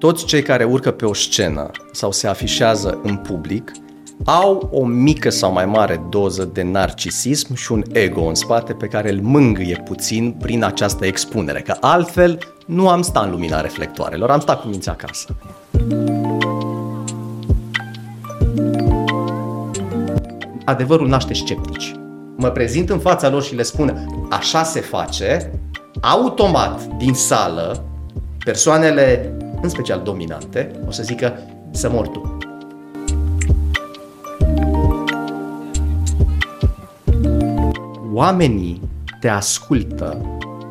toți cei care urcă pe o scenă sau se afișează în public au o mică sau mai mare doză de narcisism și un ego în spate pe care îl mângâie puțin prin această expunere, că altfel nu am stat în lumina reflectoarelor, am stat cu minți acasă. Adevărul naște sceptici. Mă prezint în fața lor și le spun așa se face, automat din sală, persoanele, în special dominante, o să zică să mor tu. Oamenii te ascultă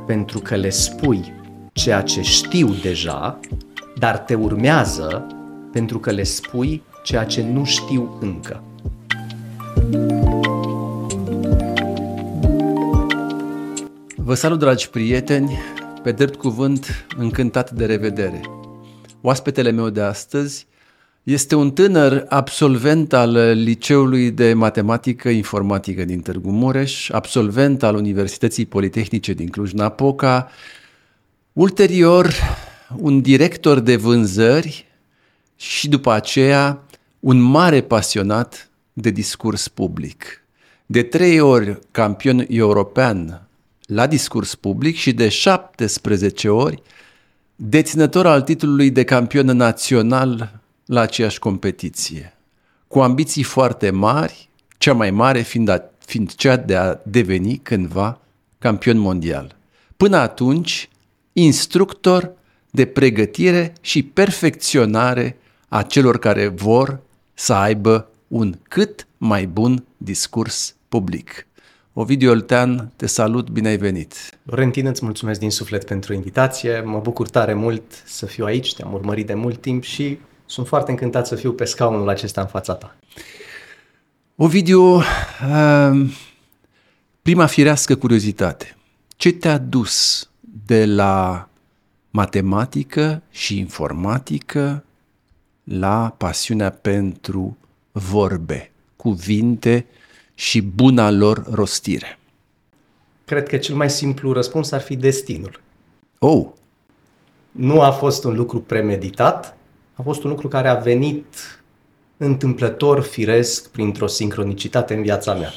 pentru că le spui ceea ce știu deja, dar te urmează pentru că le spui ceea ce nu știu încă. Vă salut, dragi prieteni, pe drept cuvânt, încântat de revedere. Oaspetele meu de astăzi este un tânăr absolvent al Liceului de Matematică Informatică din Târgu Mureș, absolvent al Universității Politehnice din Cluj-Napoca, ulterior un director de vânzări și după aceea un mare pasionat de discurs public. De 3 ori campion european la discurs public și de 17 ori deținător al titlului de campion național la aceeași competiție, cu ambiții foarte mari, cea mai mare fiind cea de a deveni cândva campion mondial. Până atunci, instructor de pregătire și perfecționare a celor care vor să aibă un cât mai bun discurs public. Ovidiu Oltean, te salut, bine ai venit! Dorentin, îți mulțumesc din suflet pentru invitație, mă bucur tare mult să fiu aici, te-am urmărit de mult timp și sunt foarte încântat să fiu pe scaunul acesta în fața ta. Ovidiu, prima firească curiozitate. Ce te-a dus de la matematică și informatică la pasiunea pentru vorbe, cuvinte și buna lor rostire? Cred că cel mai simplu răspuns ar fi destinul. Oh! Nu a fost un lucru premeditat, a fost un lucru care a venit întâmplător, firesc, printr-o sincronicitate în viața mea.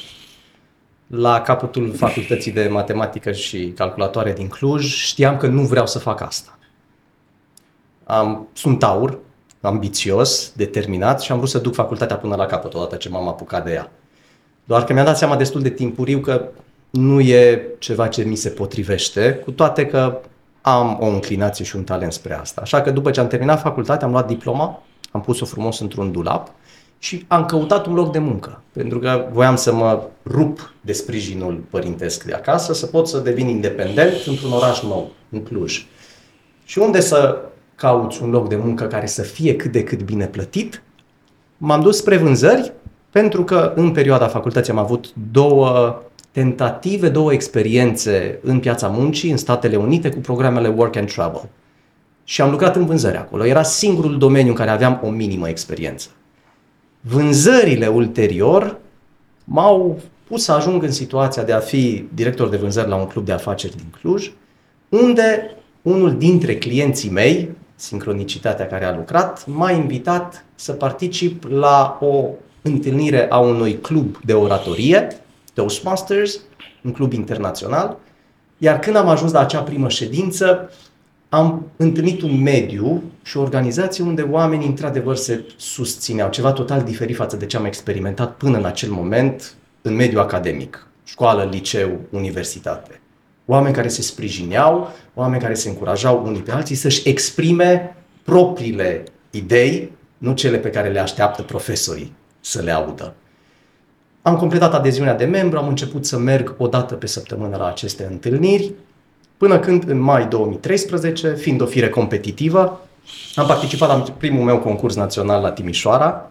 La capătul facultății de matematică și calculatoare din Cluj știam că nu vreau să fac asta. Sunt taur, ambițios, determinat și am vrut să duc facultatea până la capăt odată ce m-am apucat de ea. Doar că mi-am dat seama destul de timpuriu că nu e ceva ce mi se potrivește, cu toate că am o inclinație și un talent spre asta. Așa că după ce am terminat facultatea, am luat diploma, am pus-o frumos într-un dulap și am căutat un loc de muncă. Pentru că voiam să mă rup de sprijinul părintesc de acasă, să pot să devin independent într-un oraș nou, în Cluj. Și unde să cauți un loc de muncă care să fie cât de cât bine plătit, m-am dus spre vânzări, pentru că în perioada facultății am avut 2 experiențe în piața muncii, în Statele Unite, cu programele Work and Travel. Și am lucrat în vânzări acolo. Era singurul domeniu în care aveam o minimă experiență. Vânzările ulterior m-au pus să ajung în situația de a fi director de vânzări la un club de afaceri din Cluj, unde unul dintre clienții mei, sincronicitatea care a lucrat, m-a invitat să particip la o întâlnire a unui club de oratorie, Toastmasters, un club internațional, iar când am ajuns la acea primă ședință, am întâlnit un mediu și o organizație unde oamenii într-adevăr se susțineau, ceva total diferit față de ce am experimentat până în acel moment în mediul academic, școală, liceu, universitate. Oameni care se sprijineau, oameni care se încurajau unii pe alții să-și exprime propriile idei, nu cele pe care le așteaptă profesorii să le audă. Am completat adeziunea de membru, am început să merg o dată pe săptămână la aceste întâlniri, până când, în mai 2013, fiind o fire competitivă, am participat la primul meu concurs național la Timișoara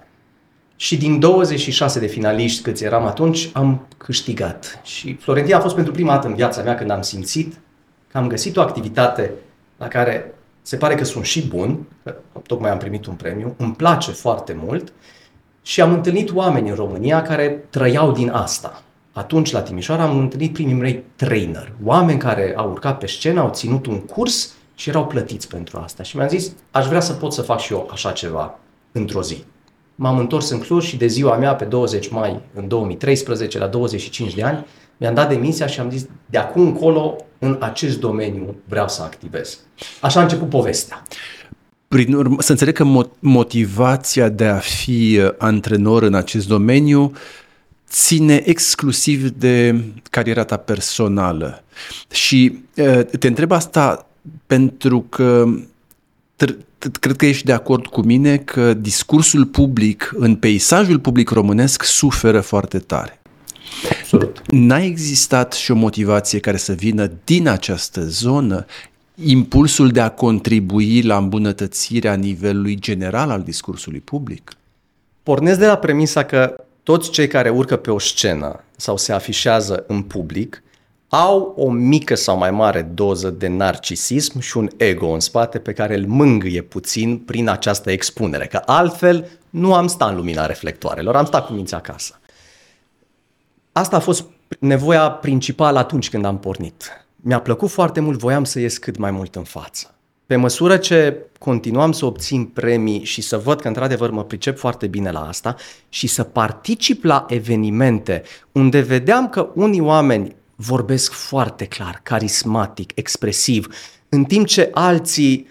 și din 26 de finaliști câți eram atunci, am câștigat. Și Florentia a fost pentru prima dată în viața mea când am simțit că am găsit o activitate la care se pare că sunt și bun, că tocmai am primit un premiu, îmi place foarte mult. Și am întâlnit oameni în România care trăiau din asta. Atunci, la Timișoara, am întâlnit primii mei trainer, oameni care au urcat pe scenă, au ținut un curs și erau plătiți pentru asta. Și mi-am zis, aș vrea să pot să fac și eu așa ceva într-o zi. M-am întors în Cluj și de ziua mea, pe 20 mai în 2013, la 25 de ani, mi-am dat demisia și am zis, de acum încolo, în acest domeniu vreau să activez. Așa a început povestea. Prin urmă, să înțeleg că motivația de a fi antrenor în acest domeniu ține exclusiv de cariera ta personală. Și te întreb asta pentru că cred că ești de acord cu mine că discursul public în peisajul public românesc suferă foarte tare. Absolut. N-a existat și o motivație care să vină din această zonă, impulsul de a contribui la îmbunătățirea nivelului general al discursului public? Pornesc de la premisa că toți cei care urcă pe o scenă sau se afișează în public au o mică sau mai mare doză de narcisism și un ego în spate pe care îl mângâie puțin prin această expunere, că altfel nu am stat în lumina reflectoarelor, am stat cu mințea acasă. Asta a fost nevoia principală atunci când am pornit. Mi-a plăcut foarte mult, voiam să ies cât mai mult în față. Pe măsură ce continuam să obțin premii și să văd că într-adevăr mă pricep foarte bine la asta și să particip la evenimente unde vedeam că unii oameni vorbesc foarte clar, carismatic, expresiv, în timp ce alții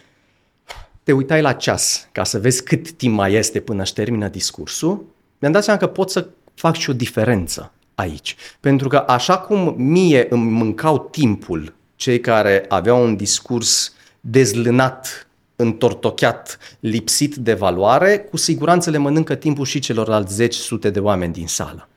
te uitai la ceas ca să vezi cât timp mai este până își termină discursul, mi-am dat seama că pot să fac și o diferență aici. Pentru că așa cum mie îmi mâncau timpul cei care aveau un discurs dezlânat, întortocheat, lipsit de valoare, cu siguranță le mănâncă timpul și celorlalți zeci sute de oameni din sală.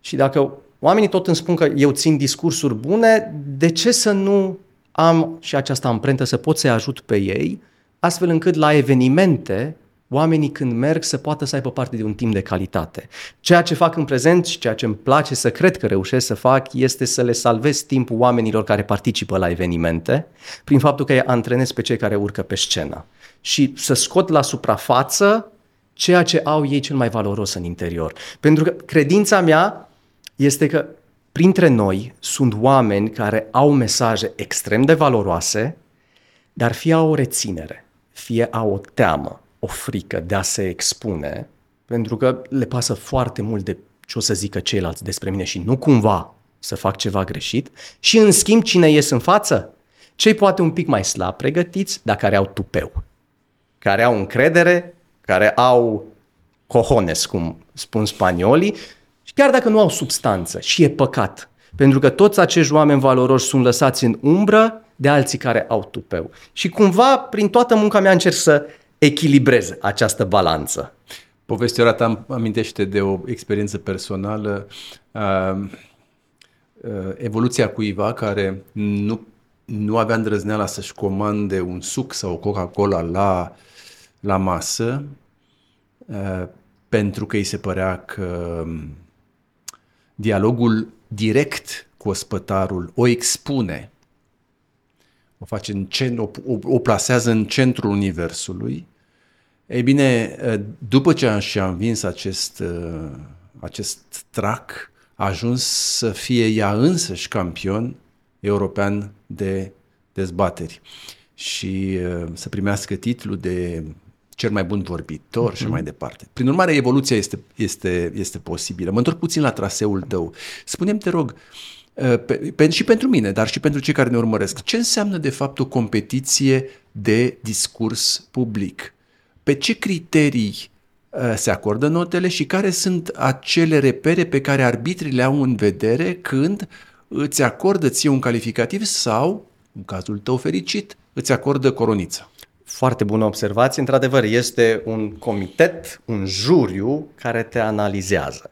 Și dacă oamenii tot îmi spun că eu țin discursuri bune, de ce să nu am și această amprentă, să pot să-i ajut pe ei, astfel încât la evenimente oamenii când merg să poată să aibă parte de un timp de calitate. Ceea ce fac în prezent și ceea ce îmi place să cred că reușesc să fac este să le salvez timpul oamenilor care participă la evenimente prin faptul că îi antrenez pe cei care urcă pe scenă și să scot la suprafață ceea ce au ei cel mai valoros în interior. Pentru că credința mea este că printre noi sunt oameni care au mesaje extrem de valoroase, dar fie au o reținere, fie au o teamă, o frică de a se expune, pentru că le pasă foarte mult de ce o să zică ceilalți despre mine și nu cumva să fac ceva greșit. Și în schimb, cine ies în față? Cei poate un pic mai slab pregătiți, dar care au tupeu, care au încredere, care au cojones, cum spun spaniolii, și chiar dacă nu au substanță. Și e păcat, pentru că toți acești oameni valoroși sunt lăsați în umbră de alții care au tupeu. Și cumva, prin toată munca mea, încerc să echilibrez această balanță. Povestea ta îmi amintește de o experiență personală, evoluția cuiva care nu avea îndrăzneala să-și comande un suc sau o Coca-Cola la masă, pentru că îi se părea că dialogul direct cu ospătarul o expune, o face o plasează în centrul universului. Ei bine, după ce și-a învins acest trac, a ajuns să fie ea însăși campion european de dezbateri și să primească titlul de cel mai bun vorbitor și mai departe. Prin urmare, evoluția este posibilă. Mă întorc puțin la traseul tău. Spune-mi, te rog, și pentru mine, dar și pentru cei care ne urmăresc, ce înseamnă de fapt o competiție de discurs public? Pe ce criterii se acordă notele și care sunt acele repere pe care arbitrii le au în vedere când îți acordă ție un calificativ sau, în cazul tău fericit, îți acordă coronița? Foarte bună observație. Într-adevăr, este un comitet, un juriu care te analizează.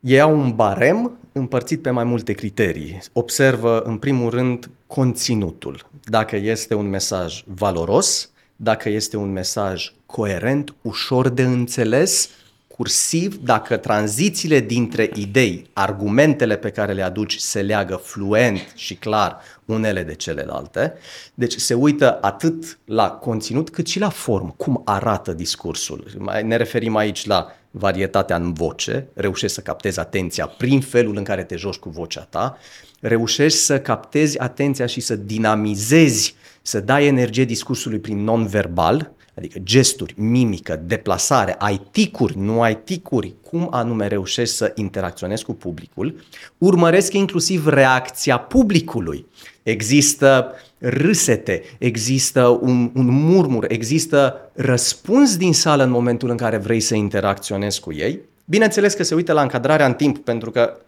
Ei au un barem împărțit pe mai multe criterii. Observă, în primul rând, conținutul. Dacă este un mesaj valoros, dacă este un mesaj coerent, ușor de înțeles, cursiv, dacă tranzițiile dintre idei, argumentele pe care le aduci se leagă fluent și clar unele de celelalte. Deci se uită atât la conținut cât și la formă, cum arată discursul. Ne referim aici la varietatea în voce, reușești să captezi atenția prin felul în care te joci cu vocea ta, reușești să captezi atenția și să dinamizezi să dai energie discursului prin non-verbal, adică gesturi, mimică, deplasare, ai ticuri, nu ai ticuri, cum anume reușești să interacționezi cu publicul, urmăresc inclusiv reacția publicului. Există râsete, există un murmur, există răspuns din sală în momentul în care vrei să interacționezi cu ei. Bineînțeles că se uită la încadrarea în timp, pentru că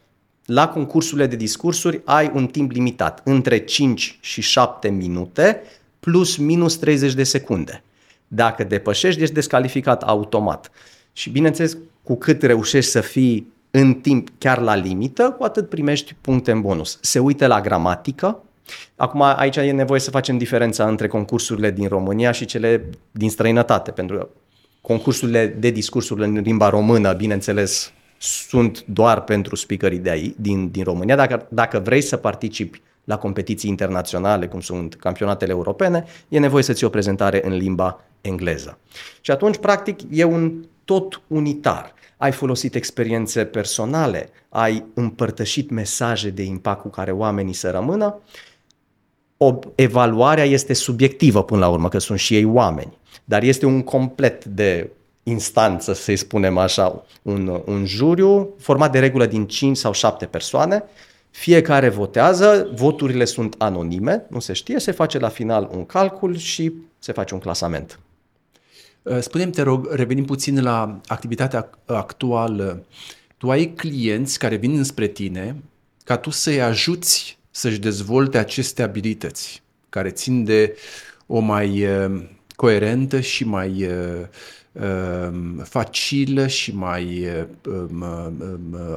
la concursurile de discursuri ai un timp limitat, între 5 și 7 minute, plus minus 30 de secunde. Dacă depășești, ești descalificat automat. Și bineînțeles, cu cât reușești să fii în timp chiar la limită, cu atât primești puncte în bonus. Se uită la gramatică. Acum, aici e nevoie să facem diferența între concursurile din România și cele din străinătate, pentru că concursurile de discursuri în limba română, bineînțeles, sunt doar pentru speakerii din România. Dacă vrei să participi la competiții internaționale, cum sunt campionatele europene, e nevoie să ții o prezentare în limba engleză. Și atunci, practic, e un tot unitar. Ai folosit experiențe personale, ai împărtășit mesaje de impact cu care oamenii să rămână. Evaluarea este subiectivă până la urmă, că sunt și ei oameni, dar este un complet de instanță, să-i spunem așa, un juriu format de regulă din 5 sau 7 persoane. Fiecare votează, voturile sunt anonime, nu se știe, se face la final un calcul și se face un clasament. Spune-mi, te rog, revenim puțin la activitatea actuală. Tu ai clienți care vin înspre tine ca tu să-i ajuți să-și dezvolte aceste abilități care țin de o mai coerentă și mai facilă și mai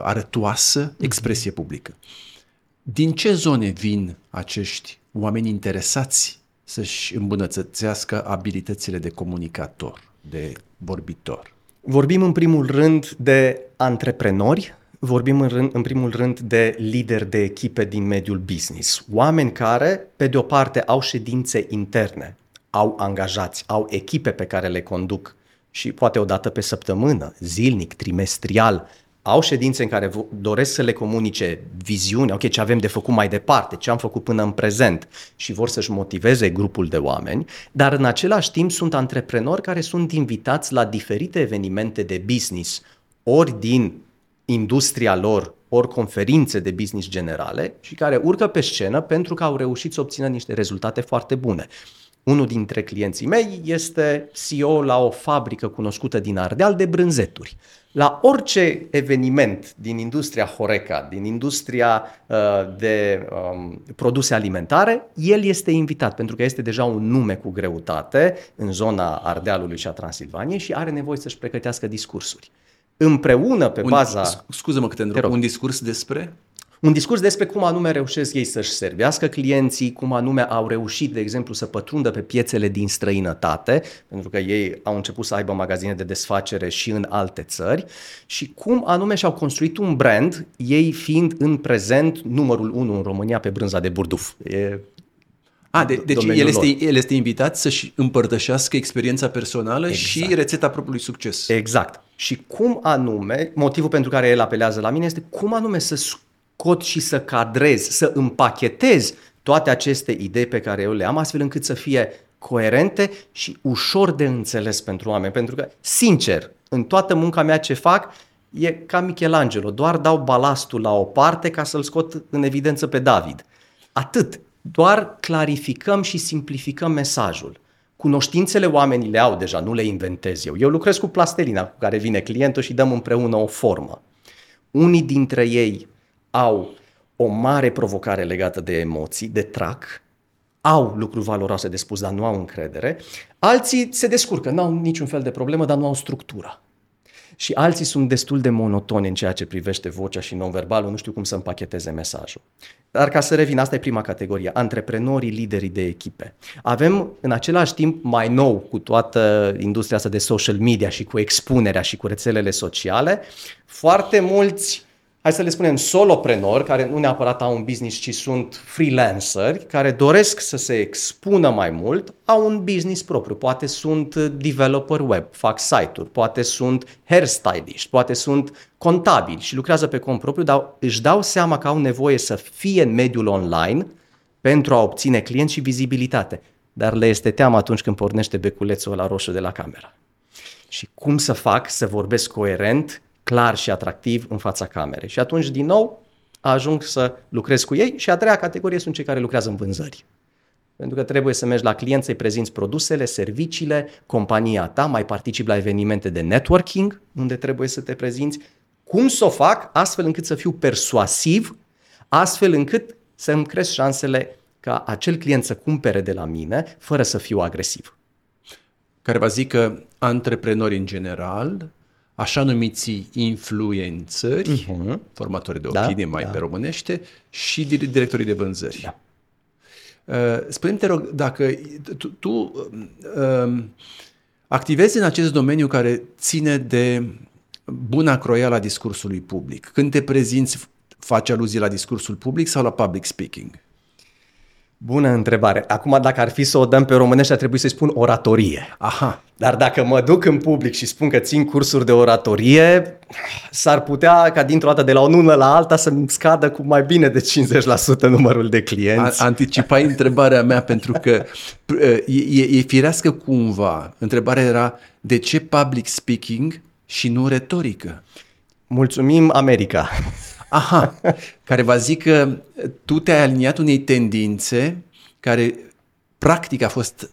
arătoasă expresie publică. Din ce zone vin acești oameni interesați să-și îmbunătățească abilitățile de comunicator, de vorbitor? Vorbim în primul rând de antreprenori, vorbim în primul rând de lideri de echipe din mediul business, oameni care, pe de o parte, au ședințe interne, au angajați, au echipe pe care le conduc și poate o dată pe săptămână, zilnic, trimestrial, au ședințe în care doresc să le comunice viziunea, ce avem de făcut mai departe, ce am făcut până în prezent, și vor să-și motiveze grupul de oameni, dar în același timp sunt antreprenori care sunt invitați la diferite evenimente de business, ori din industria lor, ori conferințe de business generale, și care urcă pe scenă pentru că au reușit să obțină niște rezultate foarte bune. Unul dintre clienții mei este CEO la o fabrică cunoscută din Ardeal de brânzeturi. La orice eveniment din industria Horeca, din industria produse alimentare, el este invitat, pentru că este deja un nume cu greutate în zona Ardealului și a Transilvaniei și are nevoie să-și pregătească discursuri. Împreună, pe baza... Scuză-mă că te întreb, un discurs despre... Un discurs despre cum anume reușesc ei să-și servească clienții, cum anume au reușit, de exemplu, să pătrundă pe piețele din străinătate, pentru că ei au început să aibă magazine de desfacere și în alte țări, și cum anume și-au construit un brand, ei fiind în prezent numărul 1 în România pe brânza de burduf. Deci el este invitat să-și împărtășească experiența personală și rețeta propriului succes. Exact. Și cum anume, motivul pentru care el apelează la mine este cum anume să scot și să cadrez, să împachetez toate aceste idei pe care eu le am, astfel încât să fie coerente și ușor de înțeles pentru oameni. Pentru că, sincer, în toată munca mea ce fac, e ca Michelangelo, doar dau balastul la o parte ca să-l scot în evidență pe David. Atât, doar clarificăm și simplificăm mesajul. Cunoștințele oamenii le au deja, nu le inventez eu. Eu lucrez cu plastelina cu care vine clientul și dăm împreună o formă. Unii dintre ei au o mare provocare legată de emoții, de trac, au lucruri valoroase de spus, dar nu au încredere. Alții se descurcă, nu au niciun fel de problemă, dar nu au structura. Și alții sunt destul de monotoni în ceea ce privește vocea și non-verbalul, nu știu cum să împacheteze mesajul. Dar ca să revin, asta e prima categorie, antreprenorii, liderii de echipe. Avem în același timp, mai nou, cu toată industria asta de social media și cu expunerea și cu rețelele sociale, foarte mulți, hai să le spunem, soloprenori, care nu neapărat au un business, ci sunt freelanceri, care doresc să se expună mai mult, au un business propriu. Poate sunt developer web, fac site-uri, poate sunt hairstyliști, poate sunt contabili și lucrează pe cont propriu, dar își dau seama că au nevoie să fie în mediul online pentru a obține clienți și vizibilitate. dar le este teamă atunci când pornește beculețul ăla roșu de la camera. Și cum să fac să vorbesc coerent, clar și atractiv în fața camerei? Și atunci, din nou, ajung să lucrez cu ei. Și a treia categorie sunt cei care lucrează în vânzări. Pentru că trebuie să mergi la clienți, să-i prezinți produsele, serviciile, compania ta, mai participi la evenimente de networking, unde trebuie să te prezinți. Cum să o fac astfel încât să fiu persuasiv, astfel încât să-mi cresc șansele ca acel client să cumpere de la mine, fără să fiu agresiv. Care va zic că antreprenorii în general, așa numiți influențări, formatori de opinie pe românește, și directorii de vânzări. Da. Spune-mi, te rog, dacă tu activezi în acest domeniu care ține de buna croială a discursului public, când te prezinți, faci aluzie la discursul public sau la public speaking? Bună întrebare. Acum, dacă ar fi să o dăm pe românește, ar trebui să-i spun oratorie. Aha. Dar dacă mă duc în public și spun că țin cursuri de oratorie, s-ar putea ca dintr-o dată, de la o lună la alta, să-mi scadă cu mai bine de 50% numărul de clienți. Anticipai întrebarea mea, pentru că e firească cumva. Întrebarea era, de ce public speaking și nu retorică? Mulțumim, America! Aha, care va zic că tu te-ai aliniat unei tendințe care practic a fost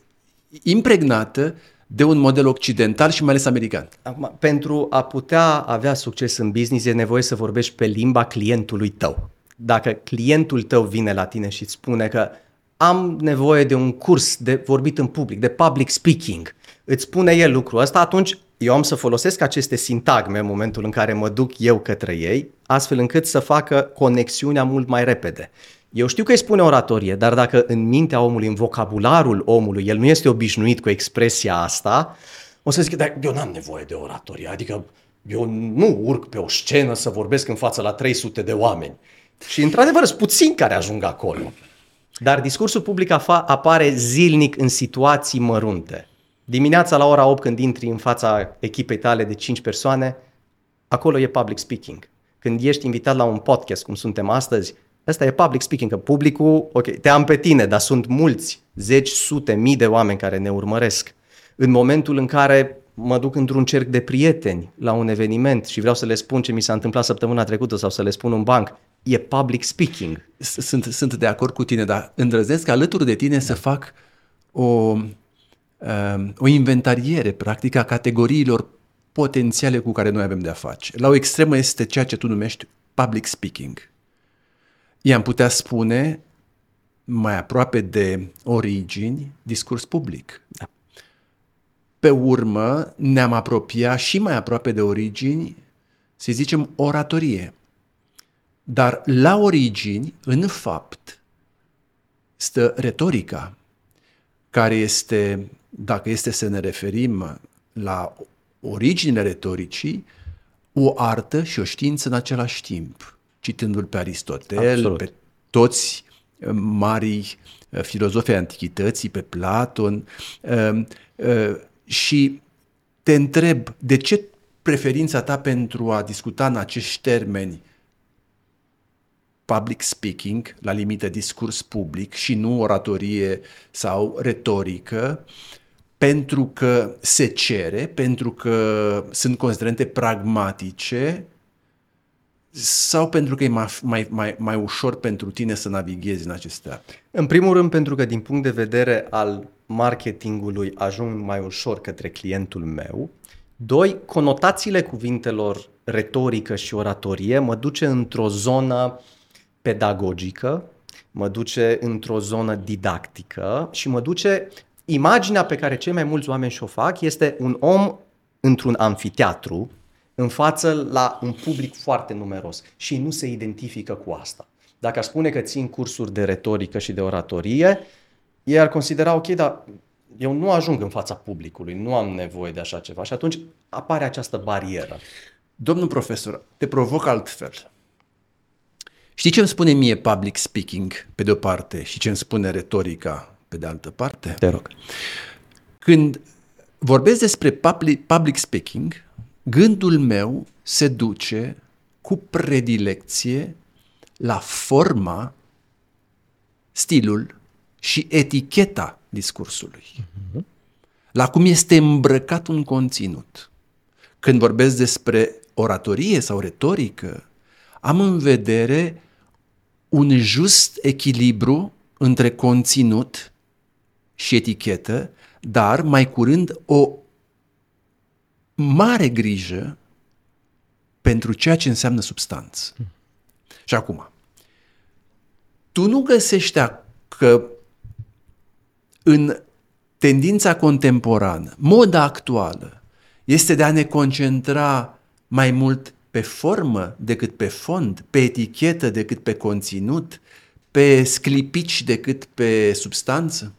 impregnată de un model occidental și mai ales american. Acum, pentru a putea avea succes în business e nevoie să vorbești pe limba clientului tău. Dacă clientul tău vine la tine și îți spune că am nevoie de un curs de vorbit în public, de public speaking, îți spune el lucrul ăsta, atunci eu am să folosesc aceste sintagme în momentul în care mă duc eu către ei, astfel încât să facă conexiunea mult mai repede. Eu știu că îi spune oratorie, dar dacă în mintea omului, în vocabularul omului, el nu este obișnuit cu expresia asta, o să zic, dar eu n-am nevoie de oratorie, adică eu nu urc pe o scenă să vorbesc în față la 300 de oameni. Și într-adevăr sunt puțini care ajung acolo. Dar discursul public apare zilnic în situații mărunte. Dimineața la ora 8 când intri în fața echipei tale de 5 persoane, acolo e public speaking. Când ești invitat la un podcast, cum suntem astăzi, ăsta e public speaking, că publicul, ok, te am pe tine, dar sunt mulți, zeci, sute, mii de oameni care ne urmăresc. În momentul în care mă duc într-un cerc de prieteni la un eveniment și vreau să le spun ce mi s-a întâmplat săptămâna trecută sau să le spun un banc, e public speaking. Sunt de acord cu tine, dar îndrăznesc alături de tine să fac o inventariere practică a categoriilor potențiale cu care noi avem de-a face. La o extremă este ceea ce tu numești public speaking. I-am putea spune, mai aproape de origini, discurs public. Da. Pe urmă ne-am apropiat și mai aproape de origini, să zicem, oratorie. Dar la origini, în fapt, stă retorica, care este, dacă este să ne referim la originile retoricii, o artă și o știință în același timp, citându-l pe Aristotel, absolut, pe toți marii filozofii antichității, pe Platon, și te întreb, de ce preferința ta pentru a discuta în acești termeni public speaking, la limită discurs public, și nu oratorie sau retorică, pentru că se cere, pentru că sunt considerente pragmatice sau pentru că e mai ușor pentru tine să navighezi în acestea? În primul rând, pentru că din punct de vedere al marketingului ajung mai ușor către clientul meu. Doi, conotațiile cuvintelor retorică și oratorie mă duce într-o zonă pedagogică, mă duce într-o zonă didactică și mă duce, imaginea pe care cei mai mulți oameni și-o fac este un om într-un amfiteatru în față la un public foarte numeros și nu se identifică cu asta. Dacă aș spune că țin cursuri de retorică și de oratorie, ei ar considera, ok, dar eu nu ajung în fața publicului, nu am nevoie de așa ceva și atunci apare această barieră. Domnul profesor, te provoc altfel. Știi ce îmi spune mie public speaking pe de-o parte și ce îmi spune retorica pe de altă parte? Te rog. Când vorbesc despre public speaking, gândul meu se duce cu predilecție la forma, stilul și eticheta discursului. La cum este îmbrăcat un conținut. Când vorbesc despre oratorie sau retorică, am în vedere un just echilibru între conținut și etichetă, dar mai curând o mare grijă pentru ceea ce înseamnă substanță. Și acum, tu nu găsești că în tendința contemporană, moda actuală, este de a ne concentra mai mult pe formă decât pe fond, pe etichetă decât pe conținut, pe sclipici decât pe substanță?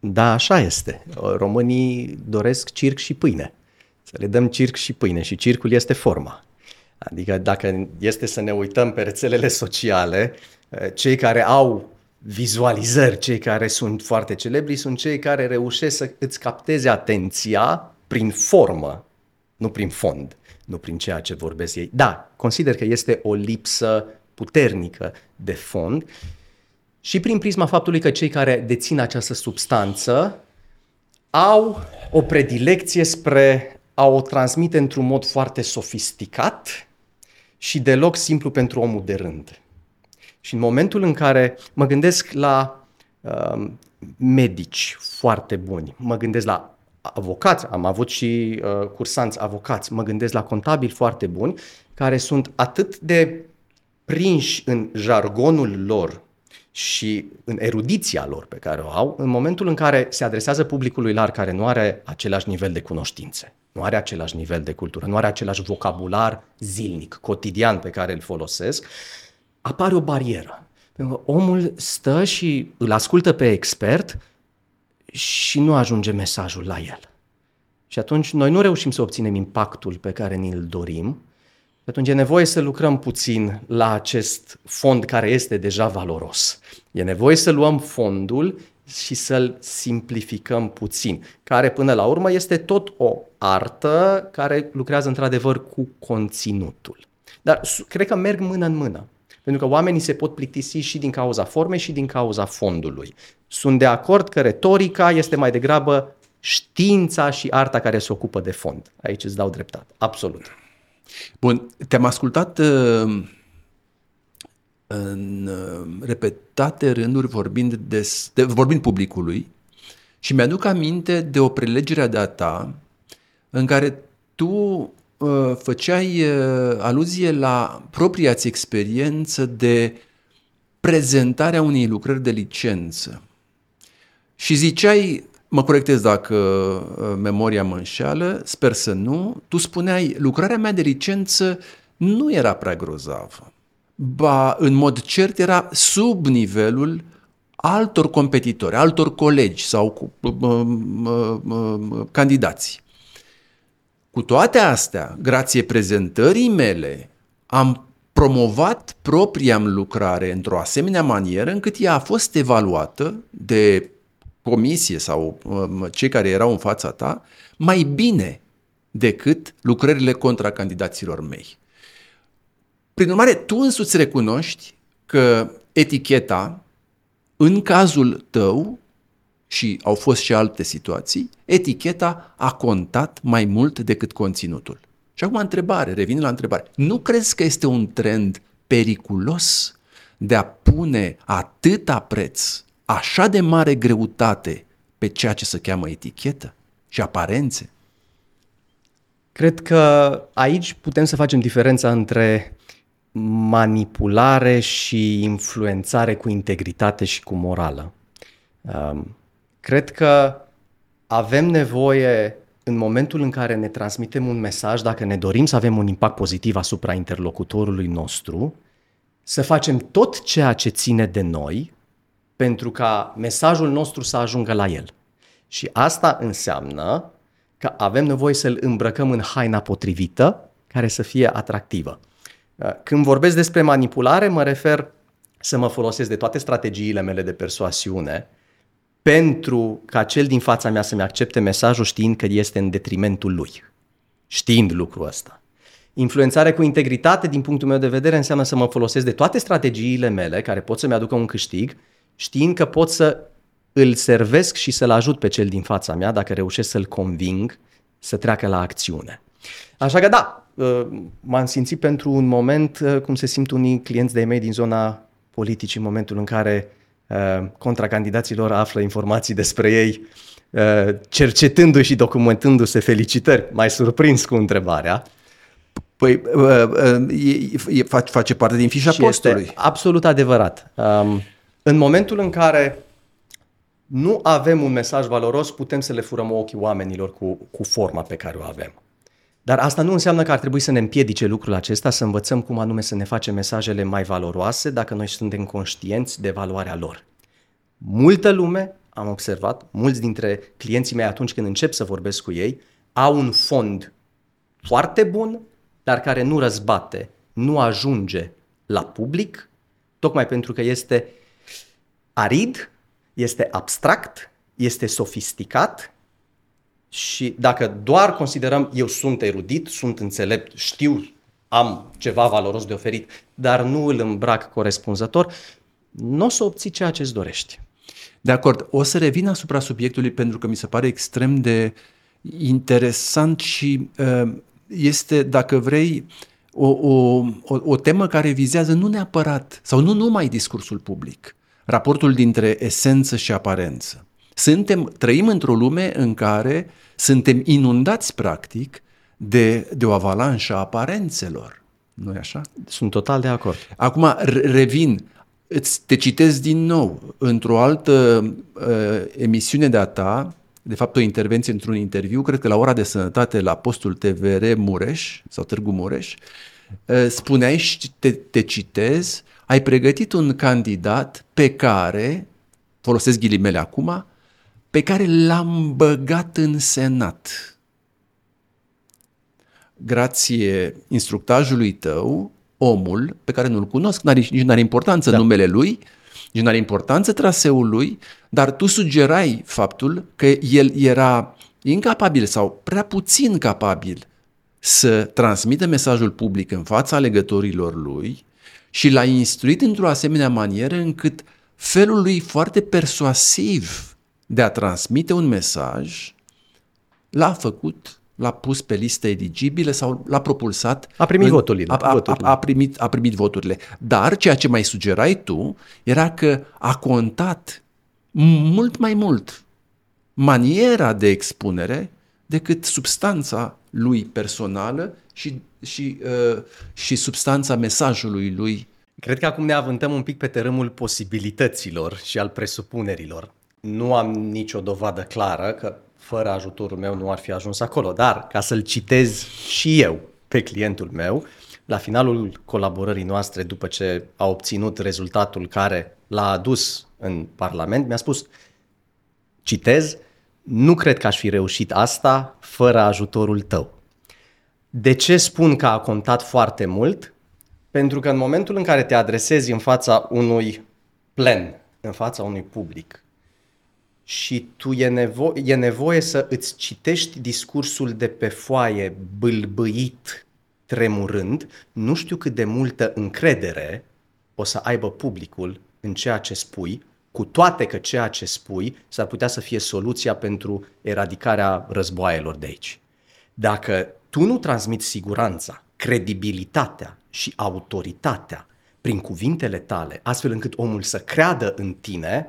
Da, așa este. Românii doresc circ și pâine. Să le dăm circ și pâine și circul este forma. Adică dacă este să ne uităm pe rețelele sociale, cei care au vizualizări, cei care sunt foarte celebri, sunt cei care reușesc să îți capteze atenția prin formă, nu prin fond, nu prin ceea ce vorbesc ei. Da, consider că este o lipsă puternică de fond și prin prisma faptului că cei care dețin această substanță au o predilecție spre a o transmite într-un mod foarte sofisticat și deloc simplu pentru omul de rând. Și în momentul în care mă gândesc la medici foarte buni, mă gândesc la avocați, am avut și cursanți avocați, mă gândesc la contabili foarte buni, care sunt atât de prinși în jargonul lor și în erudiția lor pe care o au, în momentul în care se adresează publicului larg care nu are același nivel de cunoștințe, nu are același nivel de cultură, nu are același vocabular zilnic, cotidian pe care îl folosesc, apare o barieră. Pentru că omul stă și îl ascultă pe expert și nu ajunge mesajul la el. Și atunci noi nu reușim să obținem impactul pe care ni-l dorim. Atunci e nevoie să lucrăm puțin la acest fond care este deja valoros. E nevoie să luăm fondul și să-l simplificăm puțin, care până la urmă este tot o artă care lucrează într-adevăr cu conținutul. Dar cred că merg mână în mână. Pentru că oamenii se pot plictisi și din cauza formei și din cauza fondului. Sunt de acord că retorica este mai degrabă știința și arta care se ocupă de fond. Aici îți dau dreptate. Absolut. Bun, te-am ascultat în repetate rânduri vorbind publicului și mi-aduc aminte de o prelegere de-a ta în care tu făceai aluzie la propria ți experiență de prezentarea unei lucrări de licență. Și ziceai, mă corectez dacă memoria mă înșeală, sper să nu, tu spuneai, lucrarea mea de licență nu era prea grozavă. Ba, în mod cert, era sub nivelul altor competitori, altor colegi sau candidați. Cu toate astea, grație prezentării mele, am promovat propria-mi lucrare într-o asemenea manieră încât ea a fost evaluată de comisie sau cei care erau în fața ta mai bine decât lucrările contra candidaților mei. Prin urmare, tu însuți recunoști că eticheta, în cazul tău, și au fost și alte situații, eticheta a contat mai mult decât conținutul. Și acum revin la întrebare. Nu crezi că este un trend periculos de a pune atâta preț, așa de mare greutate pe ceea ce se cheamă etichetă și aparențe? Cred că aici putem să facem diferența între manipulare și influențare cu integritate și cu morală. Cred că avem nevoie, în momentul în care ne transmitem un mesaj, dacă ne dorim să avem un impact pozitiv asupra interlocutorului nostru, să facem tot ceea ce ține de noi pentru ca mesajul nostru să ajungă la el. Și asta înseamnă că avem nevoie să-l îmbrăcăm în haina potrivită, care să fie atractivă. Când vorbesc despre manipulare, mă refer să mă folosesc de toate strategiile mele de persoasiune pentru ca cel din fața mea să-mi accepte mesajul știind că este în detrimentul lui, știind lucrul ăsta. Influențare cu integritate, din punctul meu de vedere, înseamnă să mă folosesc de toate strategiile mele care pot să-mi aducă un câștig, știind că pot să îl servesc și să-l ajut pe cel din fața mea, dacă reușesc să-l conving să treacă la acțiune. Așa că da, m-am simțit pentru un moment cum se simt unii clienți de-ai mei din zona politicii în momentul în care contracandidații lor află informații despre ei, cercetându-i și documentându-se. Felicitări, m-ai surprins cu întrebarea. Păi face parte din fișa postului. Este absolut adevărat. În momentul în care nu avem un mesaj valoros, putem să le furăm ochii oamenilor cu forma pe care o avem. Dar asta nu înseamnă că ar trebui să ne împiedice lucrul acesta, să învățăm cum anume să ne facem mesajele mai valoroase dacă noi suntem conștienți de valoarea lor. Multă lume, am observat, mulți dintre clienții mei atunci când încep să vorbesc cu ei, au un fond foarte bun, dar care nu răzbate, nu ajunge la public, tocmai pentru că este arid, este abstract, este sofisticat. Și dacă doar considerăm eu sunt erudit, sunt înțelept, știu, am ceva valoros de oferit, dar nu îl îmbrac corespunzător, nu o să obții ceea ce îți dorești. De acord, o să revin asupra subiectului pentru că mi se pare extrem de interesant și este, dacă vrei, o temă care vizează nu neapărat sau nu numai discursul public, raportul dintre esență și aparență. Trăim într-o lume în care suntem inundați, practic, de o avalanșă a aparențelor. Nu-i așa? Sunt total de acord. Acum revin, te citesc din nou într-o altă emisiune de-a ta, de fapt o intervenție într-un interviu, cred că la Ora de Sănătate, la postul TVR Mureș sau Târgu Mureș, spuneai și te citez, ai pregătit un candidat pe care, folosesc ghilimele acum, pe care l-am băgat în Senat. Grație instructajului tău, omul, pe care nu-l cunosc, nici n-are importanță numele lui, nici n-are importanță traseul lui, dar tu sugerai faptul că el era incapabil sau prea puțin capabil să transmită mesajul public în fața alegătorilor lui și l-a instruit într-o asemenea manieră încât felul lui foarte persuasiv de a transmite un mesaj l-a pus pe listă eligibilă sau l-a propulsat. A primit voturile. A primit voturile. Dar ceea ce mai sugerai tu era că a contat mult mai mult maniera de expunere decât substanța lui personală și substanța mesajului lui. Cred că acum ne avântăm un pic pe terenul posibilităților și al presupunerilor. Nu am nicio dovadă clară că fără ajutorul meu nu ar fi ajuns acolo, dar ca să-l citez și eu pe clientul meu, la finalul colaborării noastre, după ce a obținut rezultatul care l-a adus în Parlament, mi-a spus, citez, nu cred că aș fi reușit asta fără ajutorul tău. De ce spun că a contat foarte mult? Pentru că în momentul în care te adresezi în fața unui plen, în fața unui public și tu e nevoie să îți citești discursul de pe foaie bâlbâit, tremurând, nu știu cât de multă încredere o să aibă publicul în ceea ce spui, cu toate că ceea ce spui s-ar putea să fie soluția pentru eradicarea războaielor de aici. Dacă tu nu transmiți siguranța, credibilitatea și autoritatea prin cuvintele tale, astfel încât omul să creadă în tine,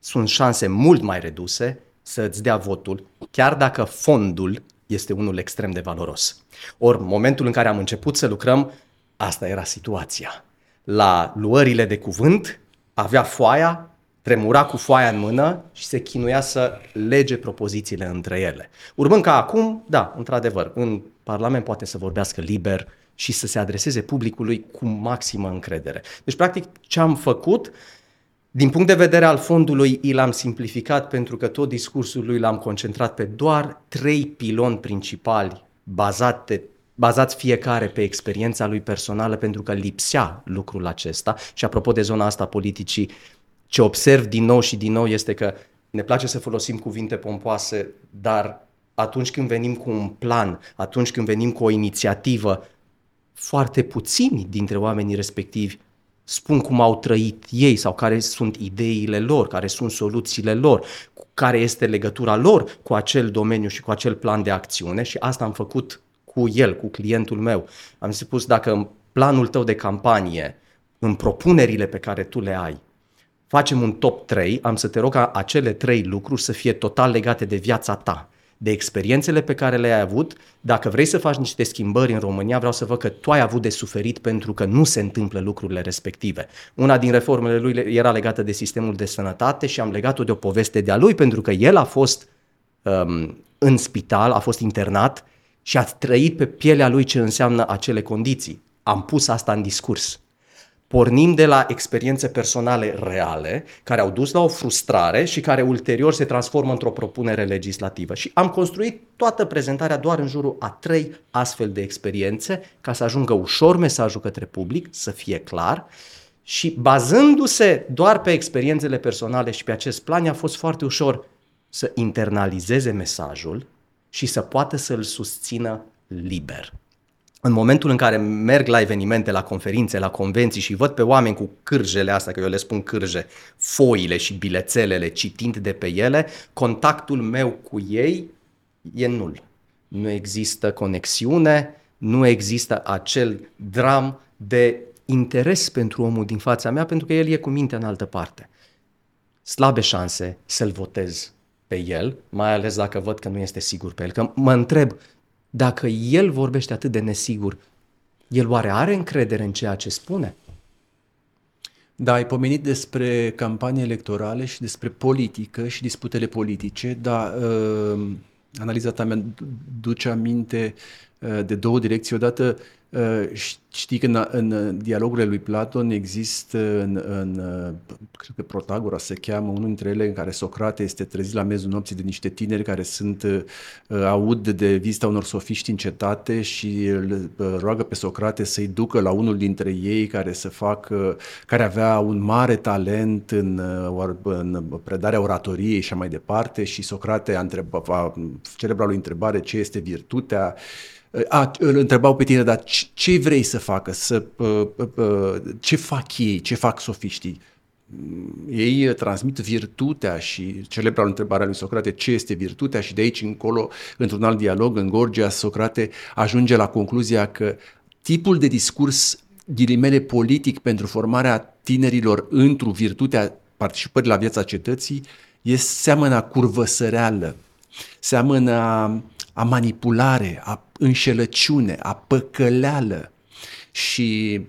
sunt șanse mult mai reduse să îți dea votul, chiar dacă fondul este unul extrem de valoros. Ori, momentul în care am început să lucrăm, asta era situația. La luările de cuvânt, avea foaia, tremura cu foaia în mână și se chinuia să lege propozițiile între ele. Urmând ca acum, da, într-adevăr, în Parlament poate să vorbească liber și să se adreseze publicului cu maximă încredere. Deci, practic, ce am făcut, din punct de vedere al fondului, îl am simplificat pentru că tot discursul lui l-am concentrat pe doar 3 piloni principali, bazați fiecare pe experiența lui personală, pentru că lipsea lucrul acesta. Și apropo de zona asta politicii, ce observ din nou și din nou este că ne place să folosim cuvinte pompoase, dar atunci când venim cu un plan, atunci când venim cu o inițiativă, foarte puțini dintre oamenii respectivi spun cum au trăit ei sau care sunt ideile lor, care sunt soluțiile lor, care este legătura lor cu acel domeniu și cu acel plan de acțiune, și asta am făcut cu el, cu clientul meu. Am spus, dacă în planul tău de campanie, în propunerile pe care tu le ai, facem un top 3, am să te rog ca acele 3 lucruri să fie total legate de viața ta, de experiențele pe care le-ai avut. Dacă vrei să faci niște schimbări în România, vreau să văd că tu ai avut de suferit pentru că nu se întâmplă lucrurile respective. Una din reformele lui era legată de sistemul de sănătate și am legat-o de o poveste de-a lui, pentru că el a fost în spital, a fost internat și a trăit pe pielea lui ce înseamnă acele condiții. Am pus asta în discurs. Pornim de la experiențe personale reale, care au dus la o frustrare și care ulterior se transformă într-o propunere legislativă. Și am construit toată prezentarea doar în jurul a 3 astfel de experiențe, ca să ajungă ușor mesajul către public, să fie clar. Și bazându-se doar pe experiențele personale și pe acest plan, i-a fost foarte ușor să internalizeze mesajul și să poată să-l susțină liber. În momentul în care merg la evenimente, la conferințe, la convenții și văd pe oameni cu cârjele astea, că eu le spun cârje, foile și bilețelele, citind de pe ele, contactul meu cu ei e nul. Nu există conexiune, nu există acel dram de interes pentru omul din fața mea, pentru că el e cu mintea în altă parte. Slabe șanse să-l votez pe el, mai ales dacă văd că nu este sigur pe el, că mă întreb, dacă el vorbește atât de nesigur, el oare are încredere în ceea ce spune? Da, ai pomenit despre campanii electorale și despre politică și disputele politice, dar analiza ta mea duce aminte de două direcții. Odată, știi că în dialogurile lui Platon există cred că Protagora se cheamă, unul dintre ele, în care Socrate este trezit la miezul nopții de niște tineri care aud de vizita unor sofiști în cetate și îl roagă pe Socrate să-i ducă la unul dintre ei care avea un mare talent în predarea oratoriei și mai departe, și Socrate celebra lui întrebare, ce este virtutea? Îl întrebau pe tine, dar ce vrei să facă? Ce fac ei? Ce fac sofiștii? Ei transmit virtutea, și celebra întrebarea lui Socrate, ce este virtutea? Și de aici încolo, într-un alt dialog, în Gorgia, Socrate ajunge la concluzia că tipul de discurs, ghilimele, politic pentru formarea tinerilor într-o virtutea participării la viața cetății, seamănă curvăsăreală, seamănă a manipulare, a înșelăciune, a păcăleală. Și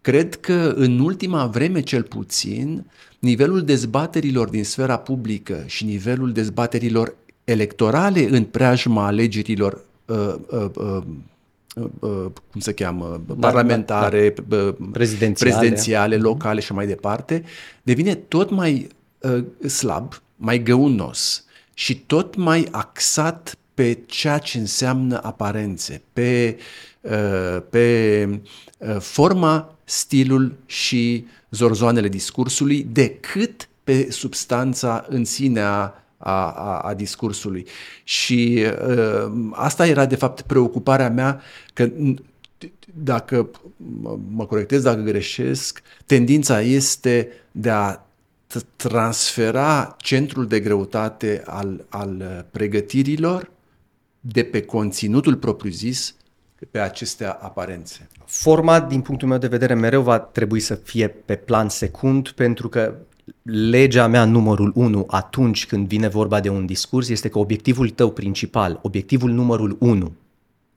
cred că în ultima vreme, cel puțin, nivelul dezbaterilor din sfera publică și nivelul dezbaterilor electorale în preajma alegerilor cum se cheamă, parlamentare, prezidențiale, locale și mai departe, devine tot mai slab, mai găunos și tot mai axat pe ceea ce înseamnă aparențe, pe forma, stilul și zorzoanele discursului, decât pe substanța în sine a discursului. Și asta era, de fapt, preocuparea mea, că, dacă mă corectez, dacă greșesc, tendința este de a transfera centrul de greutate al pregătirilor de pe conținutul propriu-zis pe aceste aparențe. Forma, din punctul meu de vedere, mereu va trebui să fie pe plan secund, pentru că legea mea numărul 1 atunci când vine vorba de un discurs este că obiectivul tău principal, obiectivul numărul 1,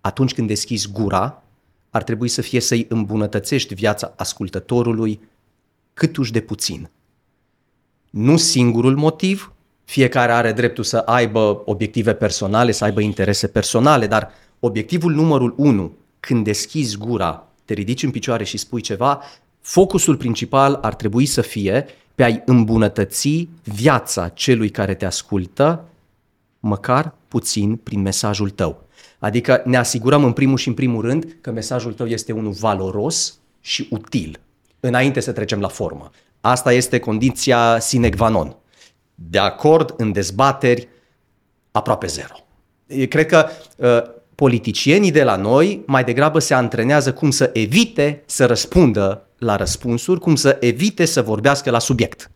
atunci când deschizi gura, ar trebui să fie să-i îmbunătățești viața ascultătorului câtuși de puțin. Nu singurul motiv. Fiecare are dreptul să aibă obiective personale, să aibă interese personale, dar obiectivul numărul 1, când deschizi gura, te ridici în picioare și spui ceva, focusul principal ar trebui să fie pe a-i îmbunătăți viața celui care te ascultă, măcar puțin prin mesajul tău. Adică ne asigurăm în primul și în primul rând că mesajul tău este unul valoros și util, înainte să trecem la formă. Asta este condiția sine qua non. De acord, în dezbateri, aproape zero. Cred că politicienii de la noi mai degrabă se antrenează cum să evite să răspundă la răspunsuri, cum să evite să vorbească la subiect.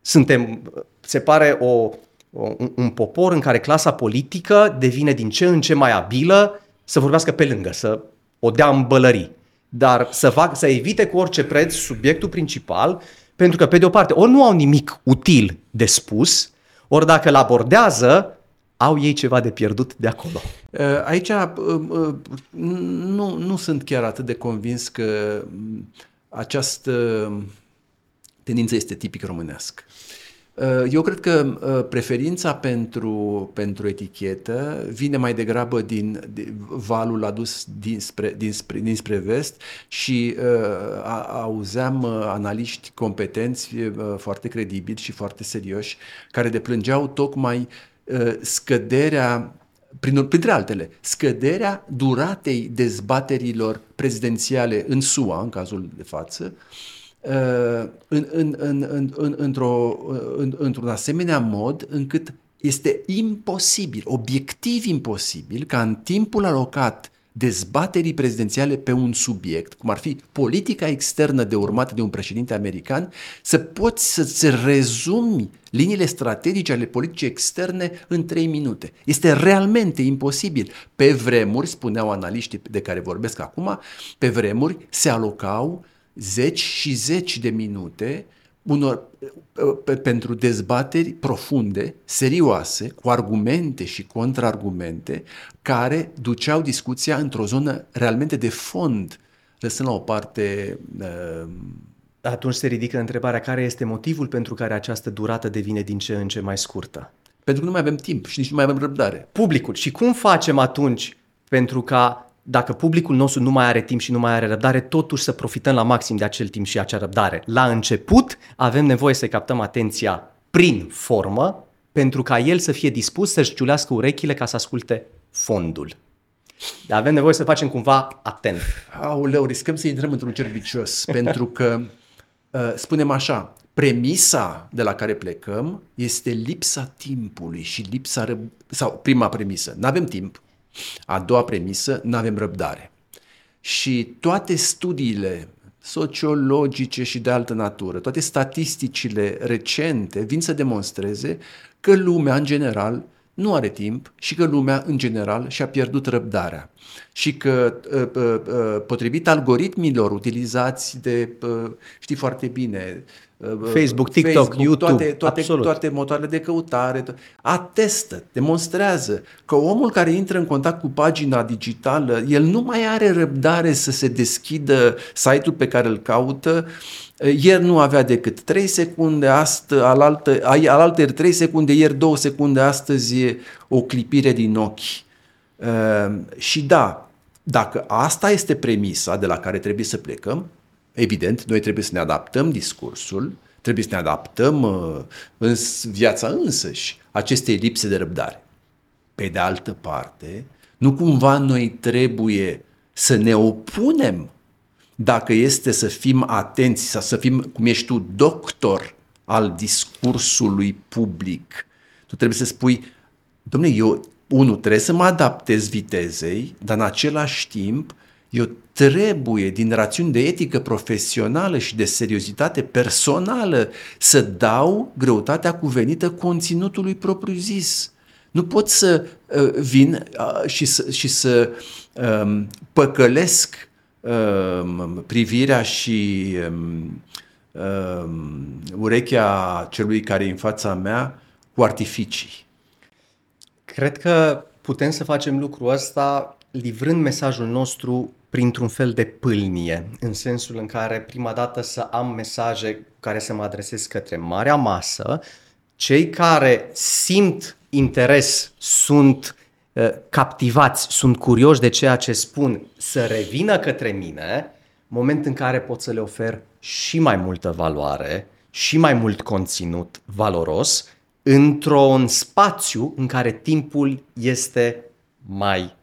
Suntem, se pare, un popor în care clasa politică devine din ce în ce mai abilă să vorbească pe lângă, să o dea în bălării, dar să evite cu orice preț subiectul principal, pentru că, pe de o parte, ori nu au nimic util de spus, ori dacă îl abordează, au ei ceva de pierdut de acolo. Aici nu sunt chiar atât de convins că această tendință este tipic românească. Eu cred că preferința pentru etichetă vine mai degrabă din valul adus dinspre vest și auzeam analiști competenți, foarte credibili și foarte serioși, care deplângeau tocmai scăderea, printre altele, scăderea duratei dezbaterilor prezidențiale în SUA, în cazul de față, într-un asemenea mod încât este imposibil, obiectiv imposibil, ca în timpul alocat dezbaterii prezidențiale pe un subiect, cum ar fi politica externă de urmată de un președinte american, să poți să-ți rezumi liniile strategice ale politicii externe în 3 minute. Este realmente imposibil. Pe vremuri, spuneau analiștii de care vorbesc acum, pe vremuri se alocau zeci și zeci de minute pentru dezbateri profunde, serioase, cu argumente și contraargumente, care duceau discuția într-o zonă realmente de fond, lăsând la o parte... Atunci se ridică întrebarea care este motivul pentru care această durată devine din ce în ce mai scurtă. Pentru că nu mai avem timp și nici nu mai avem răbdare. Publicul. Și cum facem atunci pentru ca... Dacă publicul nostru nu mai are timp și nu mai are răbdare, totuși să profităm la maxim de acel timp și acea răbdare. La început avem nevoie să captăm atenția prin formă, pentru ca el să fie dispus să-și ciulească urechile ca să asculte fondul. Dar avem nevoie să facem cumva atent. Aoleu, riscăm să intrăm într-un cerc vicios, pentru că, spunem așa, premisa de la care plecăm este lipsa timpului și prima premisă, n-avem timp. A doua premisă, n-avem răbdare. Și toate studiile sociologice și de altă natură, toate statisticile recente vin să demonstreze că lumea în general nu are timp și că lumea în general și-a pierdut răbdarea. Și că potrivit algoritmilor utilizați de, știi foarte bine, Facebook, TikTok, YouTube, toate motoarele de căutare, atestă, demonstrează că omul care intră în contact cu pagina digitală, el nu mai are răbdare să se deschidă site-ul pe care îl caută. Ieri nu avea decât 3 secunde, alaltăieri 3 secunde, ieri 2 secunde, astăzi e o clipire din ochi. Și da, dacă asta este premisa de la care trebuie să plecăm, evident, noi trebuie să ne adaptăm discursul, trebuie să ne adaptăm în viața însăși acestei lipse de răbdare. Pe de altă parte, nu cumva noi trebuie să ne opunem dacă este să fim atenți sau să fim, cum ești tu, doctor al discursului public. Tu trebuie să spui, dom'le, eu, trebuie să mă adaptez vitezei, dar în același timp eu trebuie, din rațiuni de etică profesională și de seriozitate personală, să dau greutatea cuvenită conținutului propriu-zis. Nu pot să vin și să păcălesc privirea și urechea celui care e în fața mea cu artificii. Cred că putem să facem lucrul ăsta livrând mesajul nostru printr-un fel de pâlnie, în sensul în care prima dată să am mesaje care să mă adresez către marea masă, cei care simt interes, sunt captivați, sunt curioși de ceea ce spun, să revină către mine, moment în care pot să le ofer și mai multă valoare, și mai mult conținut valoros, într-un spațiu în care timpul este mai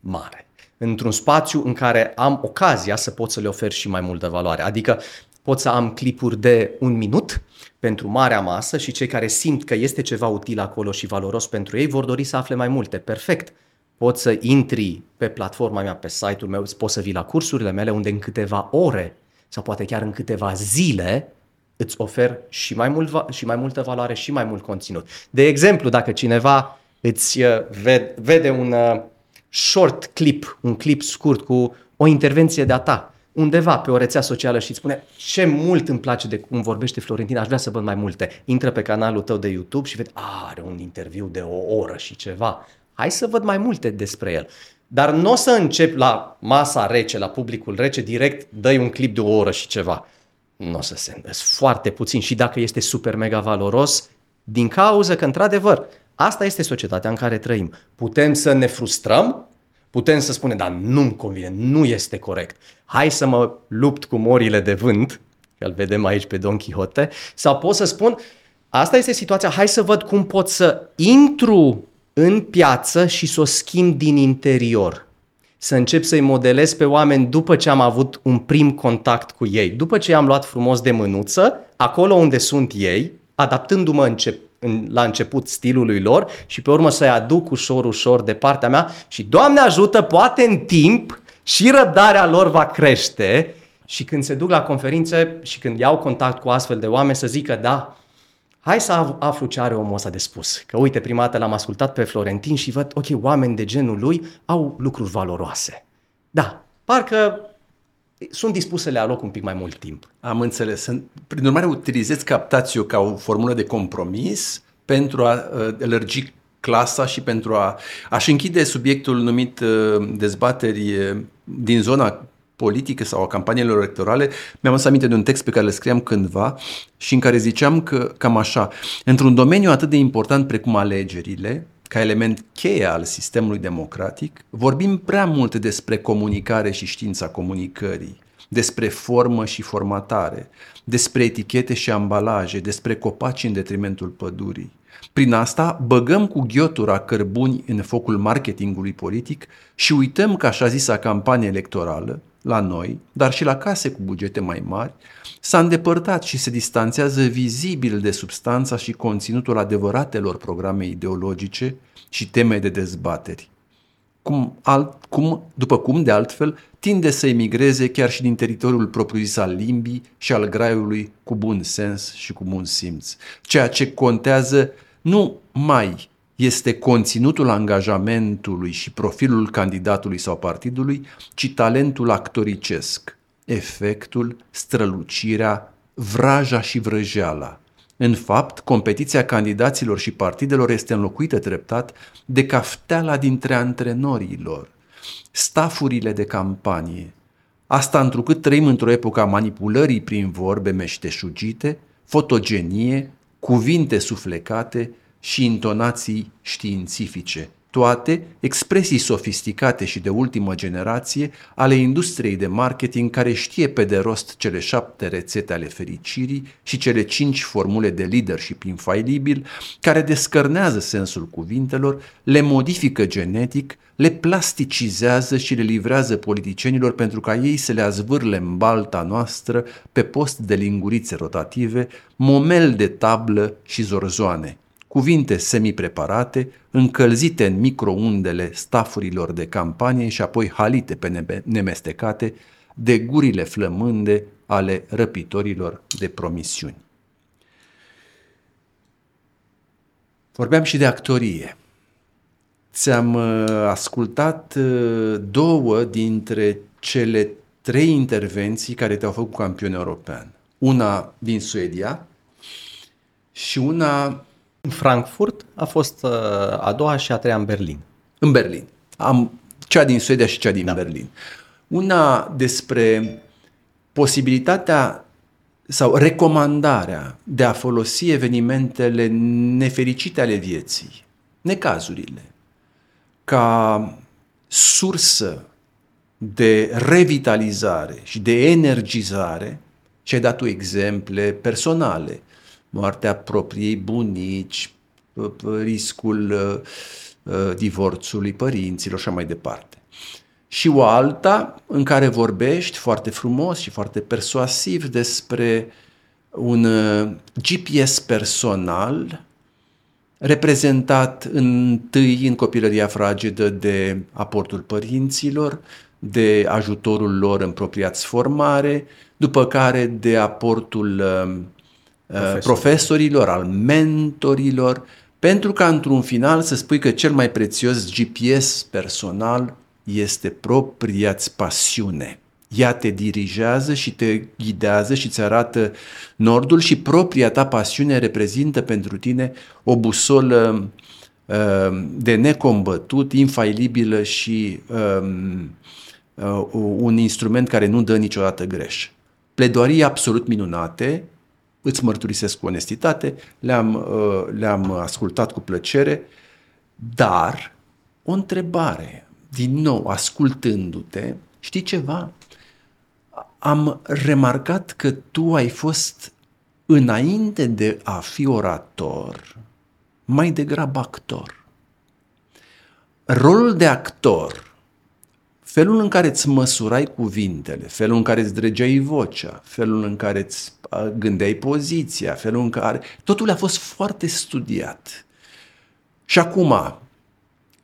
mare, într-un spațiu în care am ocazia să pot să le ofer și mai multă valoare. Adică pot să am clipuri de 1 minut pentru marea masă și cei care simt că este ceva util acolo și valoros pentru ei vor dori să afle mai multe. Perfect! Pot să intri pe platforma mea, pe site-ul meu, pot să vii la cursurile mele unde în câteva ore sau poate chiar în câteva zile, îți ofer și mai mult, și mai multă valoare și mai mult conținut. De exemplu, dacă cineva îți vede un short clip, un clip scurt cu o intervenție de-a ta, undeva pe o rețea socială și îți spune ce mult îmi place de cum vorbește Florentin, aș vrea să văd mai multe. Intră pe canalul tău de YouTube și vede, are un interviu de o oră și ceva. Hai să văd mai multe despre el. Dar nu o să încep la masa rece, la publicul rece, direct dă-i un clip de o oră și ceva. Nu o să se îndrăs foarte puțin și dacă este super mega valoros, din cauza că, într-adevăr, asta este societatea în care trăim. Putem să ne frustrăm, putem să spunem, dar nu-mi convine, nu este corect. Hai să mă lupt cu morile de vânt, că îl vedem aici pe Don Quixote, sau pot să spun, asta este situația, hai să văd cum pot să intru în piață și să o schimb din interior. Să încep să-i modelez pe oameni după ce am avut un prim contact cu ei. După ce i-am luat frumos de mânuță, acolo unde sunt ei, adaptându-mă la început stilului lor și pe urmă să-i aduc ușor, ușor de partea mea și, Doamne ajută, poate în timp și răbdarea lor va crește și când se duc la conferințe și când iau contact cu astfel de oameni să zică, da, hai să aflu ce are omul ăsta de spus. Că uite, prima dată l-am ascultat pe Florentin și văd, ok, oameni de genul lui au lucruri valoroase. Da, parcă sunt dispus să le aloc un pic mai mult timp. Am înțeles. Prin urmare, utilizez captatio ca o formulă de compromis pentru a lărgi clasa și pentru a-și închide subiectul numit dezbateri din zona politică sau a campaniilor electorale. Mi-am adus aminte de un text pe care îl scriam cândva și în care ziceam că cam așa, într-un domeniu atât de important precum alegerile, ca element cheie al sistemului democratic, vorbim prea mult despre comunicare și știința comunicării, despre formă și formatare, despre etichete și ambalaje, despre copaci în detrimentul pădurii. Prin asta băgăm cu ghiotura cărbuni în focul marketingului politic și uităm că așa zisa campanie electorală, la noi, dar și la case cu bugete mai mari, s-a îndepărtat și se distanțează vizibil de substanța și conținutul adevăratelor programe ideologice și teme de dezbateri. După cum, de altfel, tinde să emigreze chiar și din teritoriul propriu-zis al limbii și al graiului cu bun sens și cu bun simț. Ceea ce contează nu mai este conținutul angajamentului și profilul candidatului sau partidului, ci talentul actoricesc, efectul, strălucirea, vraja și vrăjeala. În fapt, competiția candidaților și partidelor este înlocuită treptat de cafteala dintre antrenorii lor, stafurile de campanie. Asta întrucât trăim într-o epocă a manipulării prin vorbe meșteșugite, fotogenie, cuvinte suflecate și intonații științifice, toate expresii sofisticate și de ultimă generație ale industriei de marketing care știe pe de rost cele 7 rețete ale fericirii și cele 5 formule de leadership infailibil, care descărnează sensul cuvintelor, le modifică genetic, le plasticizează și le livrează politicienilor pentru ca ei să le azvârle în balta noastră pe post de lingurițe rotative, momel de tablă și zorzoane. Cuvinte semipreparate, încălzite în microundele stafurilor de campanie și apoi halite pe nemestecate de gurile flămânde ale răpitorilor de promisiuni. Vorbeam și de actorie. Ți-am ascultat două dintre cele 3 intervenții care te-au făcut campion european. Una din Suedia și una în Frankfurt, a fost a doua și a treia în Berlin. În Berlin. Am cea din Suedia și cea din Berlin. Una despre posibilitatea sau recomandarea de a folosi evenimentele nefericite ale vieții, necazurile, ca sursă de revitalizare și de energizare, și ai dat tu exemple personale, moartea propriei bunici, riscul divorțului părinților și așa mai departe. Și o alta în care vorbești foarte frumos și foarte persuasiv despre un GPS personal reprezentat întâi în copilăria fragedă de aportul părinților, de ajutorul lor în propria formare, după care de aportul profesorilor, al mentorilor, pentru ca într-un final să spui că cel mai prețios GPS personal este propria-ți pasiune. Ea te dirigează și te ghidează și îți arată nordul și propria ta pasiune reprezintă pentru tine o busolă de necombătut, infailibilă și un instrument care nu dă niciodată greș. Pledoarii absolut minunate, îți mărturisesc cu onestitate, le-am ascultat cu plăcere, dar o întrebare, din nou, ascultându-te, știi ceva? Am remarcat că tu ai fost, înainte de a fi orator, mai degrabă actor. Rolul de actor, felul în care îți măsurai cuvintele, felul în care îți dregeai vocea, felul în care îți gândeai poziția, felul în care... totul a fost foarte studiat. Și acum...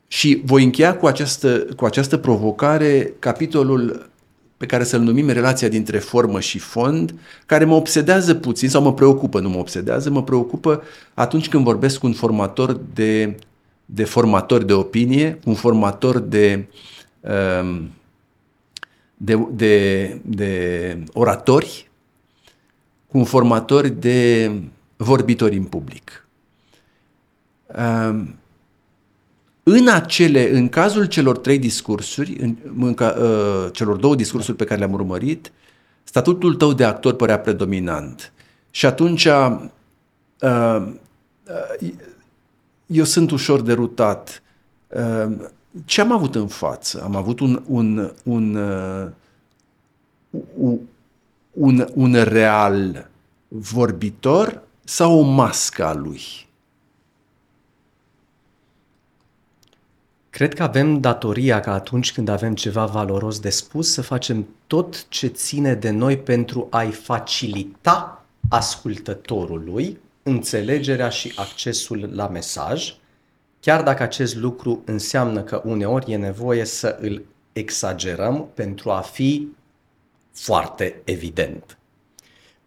Și voi încheia cu această provocare capitolul pe care să-l numim relația dintre formă și fond, care mă obsedează puțin sau mă preocupă, nu mă obsedează, mă preocupă atunci când vorbesc cu un formator de formatori de opinie, un formator de oratori, cu un formator de vorbitori în public. În cazul celor trei discursuri, celor două discursuri pe care le-am urmărit, statutul tău de actor părea predominant. Și atunci eu sunt ușor derutat. Ce am avut în față? Am avut un real vorbitor sau o mască a lui? Cred că avem datoria ca atunci când avem ceva valoros de spus să facem tot ce ține de noi pentru a-i facilita ascultătorului înțelegerea și accesul la mesaj, chiar dacă acest lucru înseamnă că uneori e nevoie să îl exagerăm pentru a fi foarte evident.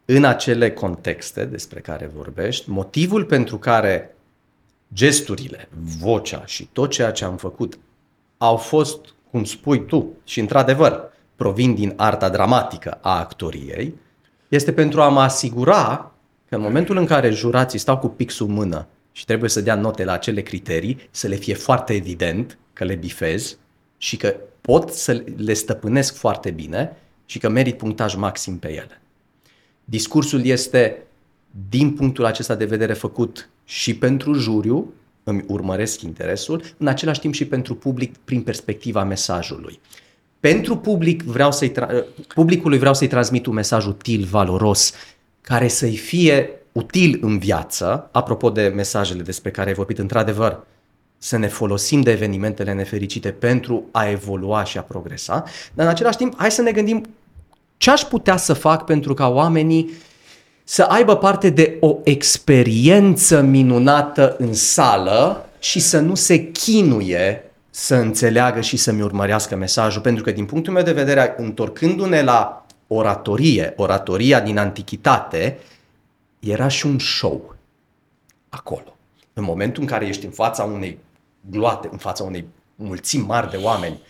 În acele contexte despre care vorbești, motivul pentru care gesturile, vocea și tot ceea ce am făcut au fost, cum spui tu, și într-adevăr provin din arta dramatică a actoriei, este pentru a mă asigura că în momentul în care jurații stau cu pixul în mână și trebuie să dea note la acele criterii, să le fie foarte evident că le bifez și că pot să le stăpânesc foarte bine și că merit punctaj maxim pe ele. Discursul este, din punctul acesta de vedere, făcut și pentru juriu, îmi urmăresc interesul, în același timp și pentru public prin perspectiva mesajului. Pentru public publicului vreau să-i transmit un mesaj util, valoros, care să-i fie util în viață. Apropo de mesajele despre care ai vorbit, într-adevăr, să ne folosim de evenimentele nefericite pentru a evolua și a progresa, dar în același timp hai să ne gândim ce aș putea să fac pentru ca oamenii să aibă parte de o experiență minunată în sală și să nu se chinuie să înțeleagă și să-mi urmărească mesajul. Pentru că, din punctul meu de vedere, întorcându-ne la oratorie, oratoria din antichitate, era și un show acolo. În momentul în care ești în fața unei gloate, în fața unei mulțimi mari de oameni,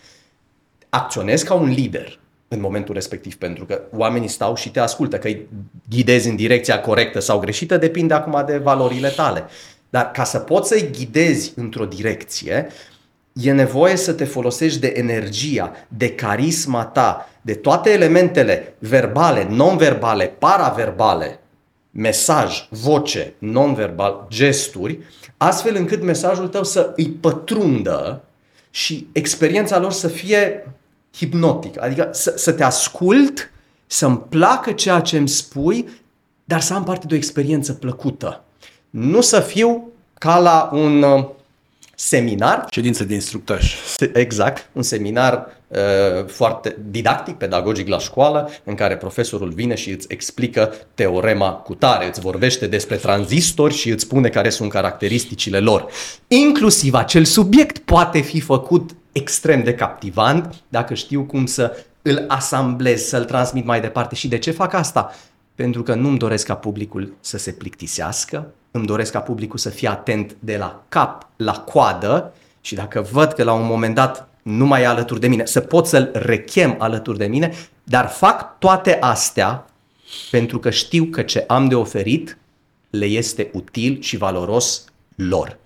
acționezi ca un lider în momentul respectiv, pentru că oamenii stau și te ascultă, că îi ghidezi în direcția corectă sau greșită, depinde acum de valorile tale. Dar ca să poți să-i ghidezi într-o direcție, e nevoie să te folosești de energia, de carisma ta, de toate elementele verbale, non-verbale, paraverbale, mesaj, voce, non-verbal, gesturi, astfel încât mesajul tău să îi pătrundă și experiența lor să fie hipnotic, adică să te ascult, să-mi placă ceea ce îmi spui, dar să am parte de o experiență plăcută. Nu să fiu ca la un seminar. Ședință de instructaj. Exact, un seminar foarte didactic, pedagogic la școală, în care profesorul vine și îți explică teorema cutare, îți vorbește despre tranzistori și îți spune care sunt caracteristicile lor. Inclusiv acel subiect poate fi făcut extrem de captivant dacă știu cum să îl asamblez, să-l transmit mai departe. Și de ce fac asta? Pentru că nu-mi doresc ca publicul să se plictisească, îmi doresc ca publicul să fie atent de la cap la coadă și dacă văd că la un moment dat nu mai e alături de mine, să pot să-l rechem alături de mine, dar fac toate astea pentru că știu că ce am de oferit le este util și valoros lor.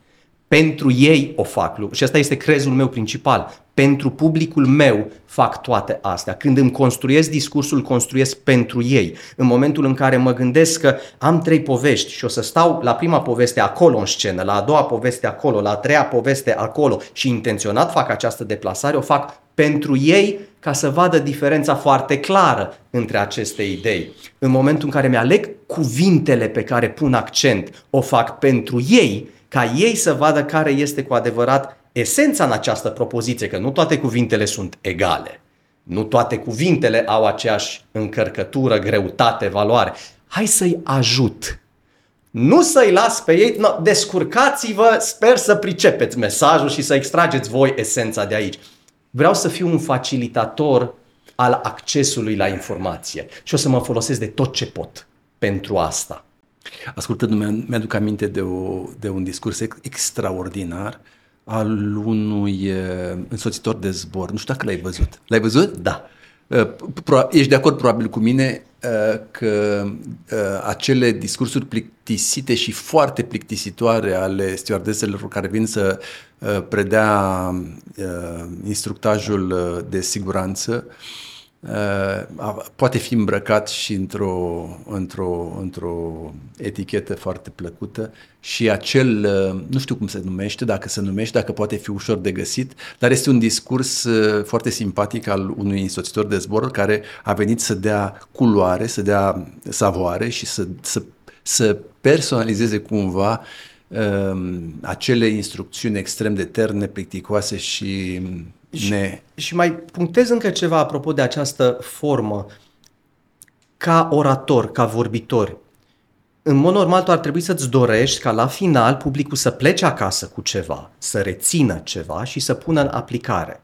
Pentru ei o fac, și asta este crezul meu principal, pentru publicul meu fac toate astea. Când îmi construiesc discursul, construiesc pentru ei. În momentul în care mă gândesc că am trei povești și o să stau la prima poveste acolo în scenă, la a doua poveste acolo, la a treia poveste acolo și intenționat fac această deplasare, o fac pentru ei ca să vadă diferența foarte clară între aceste idei. În momentul în care mi-aleg cuvintele pe care pun accent, o fac pentru ei, ca ei să vadă care este cu adevărat esența în această propoziție, că nu toate cuvintele sunt egale, nu toate cuvintele au aceeași încărcătură, greutate, valoare. Hai să-i ajut, nu să-i las pe ei, no, descurcați-vă, sper să pricepeți mesajul și să extrageți voi esența de aici. Vreau să fiu un facilitator al accesului la informație și o să mă folosesc de tot ce pot pentru asta. Ascultându-mă, mi-aduc aminte de un discurs extraordinar al unui însoțitor de zbor. Nu știu dacă l-ai văzut. L-ai văzut? Da. Ești de acord probabil cu mine că acele discursuri plictisite și foarte plictisitoare ale stewardesselor care vin să predea instructajul de siguranță poate fi îmbrăcat și într-o etichetă foarte plăcută și acel, nu știu cum se numește, dacă poate fi ușor de găsit, dar este un discurs foarte simpatic al unui însoțitor de zbor care a venit să dea culoare, să dea savoare și să personalizeze cumva acele instrucțiuni extrem de terne, plicticoase și... Și mai punctez încă ceva apropo de această formă. Ca orator, ca vorbitor, în mod normal tu ar trebui să-ți dorești ca la final publicul să plece acasă cu ceva, să rețină ceva și să pună în aplicare.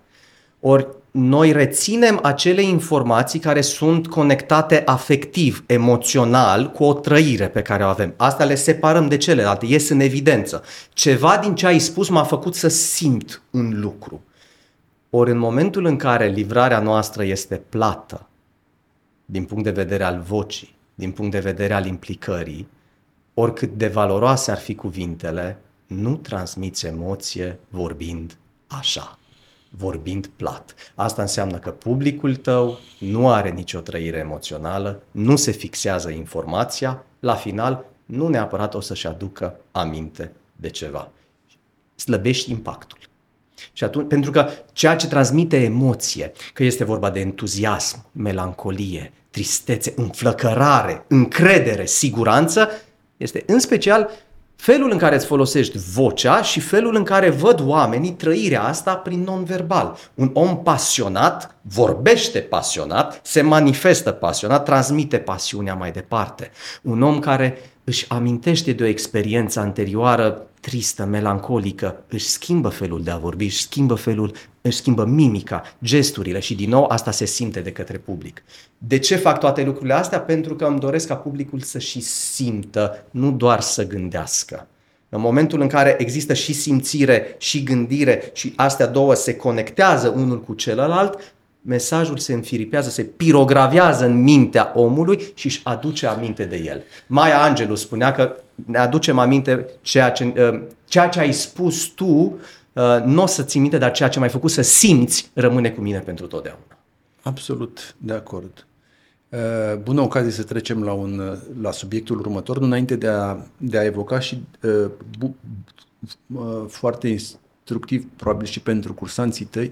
Ori noi reținem acele informații care sunt conectate afectiv, emoțional, cu o trăire pe care o avem. Astea le separăm de celelalte, ies în evidență. Ceva din ce ai spus m-a făcut să simt un lucru. Ori în momentul în care livrarea noastră este plată, din punct de vedere al vocii, din punct de vedere al implicării, oricât de valoroase ar fi cuvintele, nu transmiți emoție vorbind așa, vorbind plat. Asta înseamnă că publicul tău nu are nicio trăire emoțională, nu se fixează informația, la final nu neapărat o să-și aducă aminte de ceva. Slăbești impactul. Și atunci, pentru că ceea ce transmite emoție, că este vorba de entuziasm, melancolie, tristețe, înflăcărare, încredere, siguranță, este în special felul în care îți folosești vocea și felul în care văd oamenii trăirea asta prin non-verbal. Un om pasionat vorbește pasionat, se manifestă pasionat, transmite pasiunea mai departe. Un om care își amintește de o experiență anterioară tristă, melancolică, își schimbă felul de a vorbi, își schimbă mimica, gesturile și din nou asta se simte de către public. De ce fac toate lucrurile astea? Pentru că îmi doresc ca publicul să și simtă, nu doar să gândească. În momentul în care există și simțire și gândire și astea două se conectează unul cu celălalt, mesajul se înfiripează, se pirogravează în mintea omului și își aduce aminte de el. Maya Angelou spunea că ne aducem aminte ceea ce ai spus tu, nu o să ții minte, dar ceea ce m-ai făcut să simți rămâne cu mine pentru totdeauna. Absolut de acord. Bună ocazie să trecem la subiectul următor, înainte de a evoca și foarte instructiv, probabil și pentru cursanții tăi,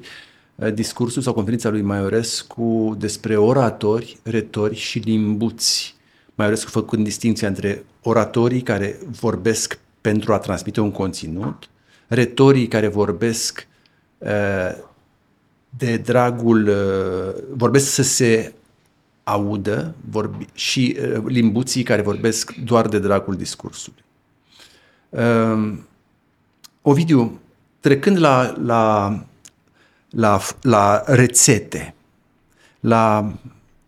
discursul sau conferința lui Maiorescu despre oratori, retori și limbuți. Maiorescu făcând distinția între oratorii care vorbesc pentru a transmite un conținut, retorii care vorbesc vorbesc să se audă și limbuții care vorbesc doar de dragul discursului. Ovidiu, trecând la rețete, la...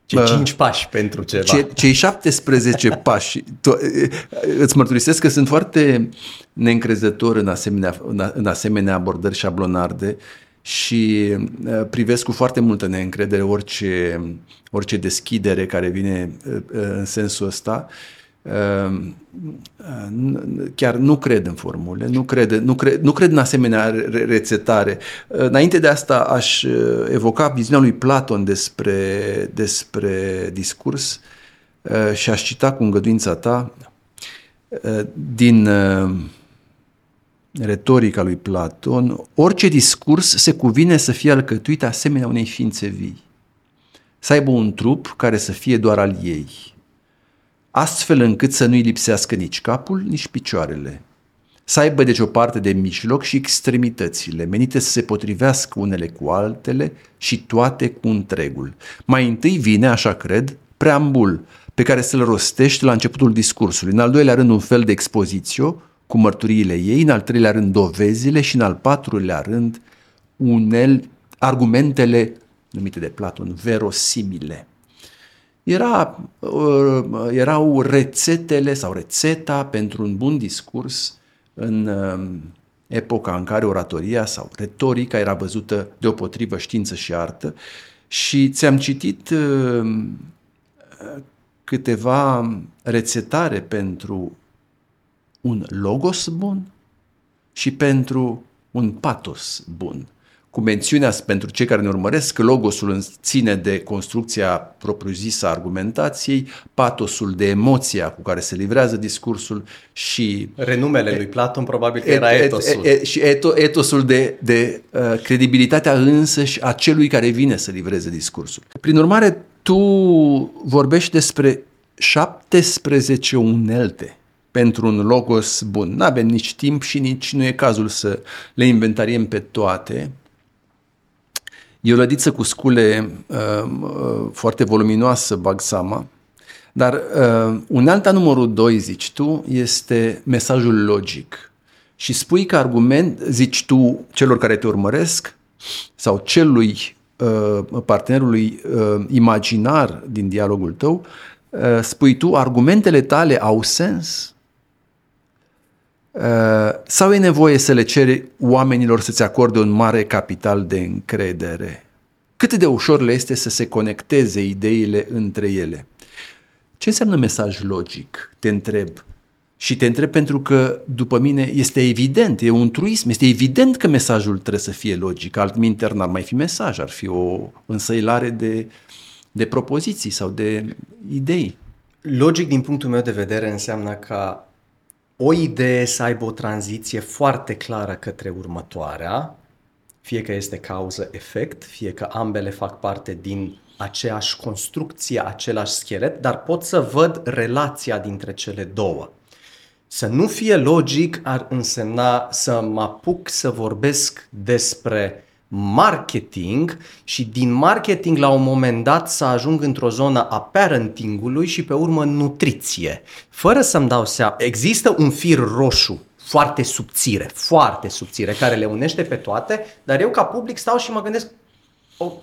Cei 5 pași pentru ceva. Cei 17 pași. Îți mărturisesc că sunt foarte neîncrezător în asemenea abordări șablonarde și privesc cu foarte multă neîncredere orice deschidere care vine în sensul ăsta. Chiar nu cred în formule, nu cred în asemenea rețetare. Înainte de asta aș evoca viziunea lui Platon despre discurs și aș cita cu îngăduința ta din retorica lui Platon: orice discurs se cuvine să fie alcătuit asemenea unei ființe vii, să aibă un trup care să fie doar al ei, astfel încât să nu-i lipsească nici capul, nici picioarele. Să aibă deci o parte de mijloc și extremitățile, menite să se potrivească unele cu altele și toate cu întregul. Mai întâi vine, așa cred, preambul, pe care să-l rostești la începutul discursului, în al doilea rând un fel de expozițio cu mărturiile ei, în al treilea rând dovezile și în al patrulea rând argumentele numite de Platon verosimile. Erau rețetele sau rețeta pentru un bun discurs în epoca în care oratoria sau retorica era văzută deopotrivă știință și artă. Și ți-am citit câteva rețetare pentru un logos bun și pentru un patos bun, cu mențiunea pentru cei care ne urmăresc că logosul ține de construcția propriu-zisă a argumentației, patosul de emoția cu care se livrează discursul și... Renumele lui Platon probabil că era etosul. Și etosul de credibilitatea însăși a celui care vine să livreze discursul. Prin urmare, tu vorbești despre 17 unelte pentru un logos bun. N-avem nici timp și nici nu e cazul să le inventariem pe toate. E o lădiță cu scule foarte voluminoasă, bag seama, dar unealta numărul 2, zici tu, este mesajul logic. Și spui că argument, zici tu celor care te urmăresc sau celui partenerului imaginar din dialogul tău, spui tu, argumentele tale au sens? Sau e nevoie să le ceri oamenilor să-ți acorde un mare capital de încredere? Cât de ușor le este să se conecteze ideile între ele? Ce înseamnă mesaj logic? Te întreb. Și te întreb pentru că, după mine, este evident, e un truism, este evident că mesajul trebuie să fie logic, altminteri n-ar mai fi mesaj, ar fi o însăilare de propoziții sau de idei. Logic, din punctul meu de vedere, înseamnă că o idee să aibă o tranziție foarte clară către următoarea, fie că este cauză-efect, fie că ambele fac parte din aceeași construcție, același schelet, dar pot să văd relația dintre cele două. Să nu fie logic ar însemna să mă apuc să vorbesc despre marketing și din marketing la un moment dat să ajung într-o zonă a parentingului și pe urmă nutriție. Fără să-mi dau seama, există un fir roșu foarte subțire, care le unește pe toate, dar eu ca public stau și mă gândesc, ok,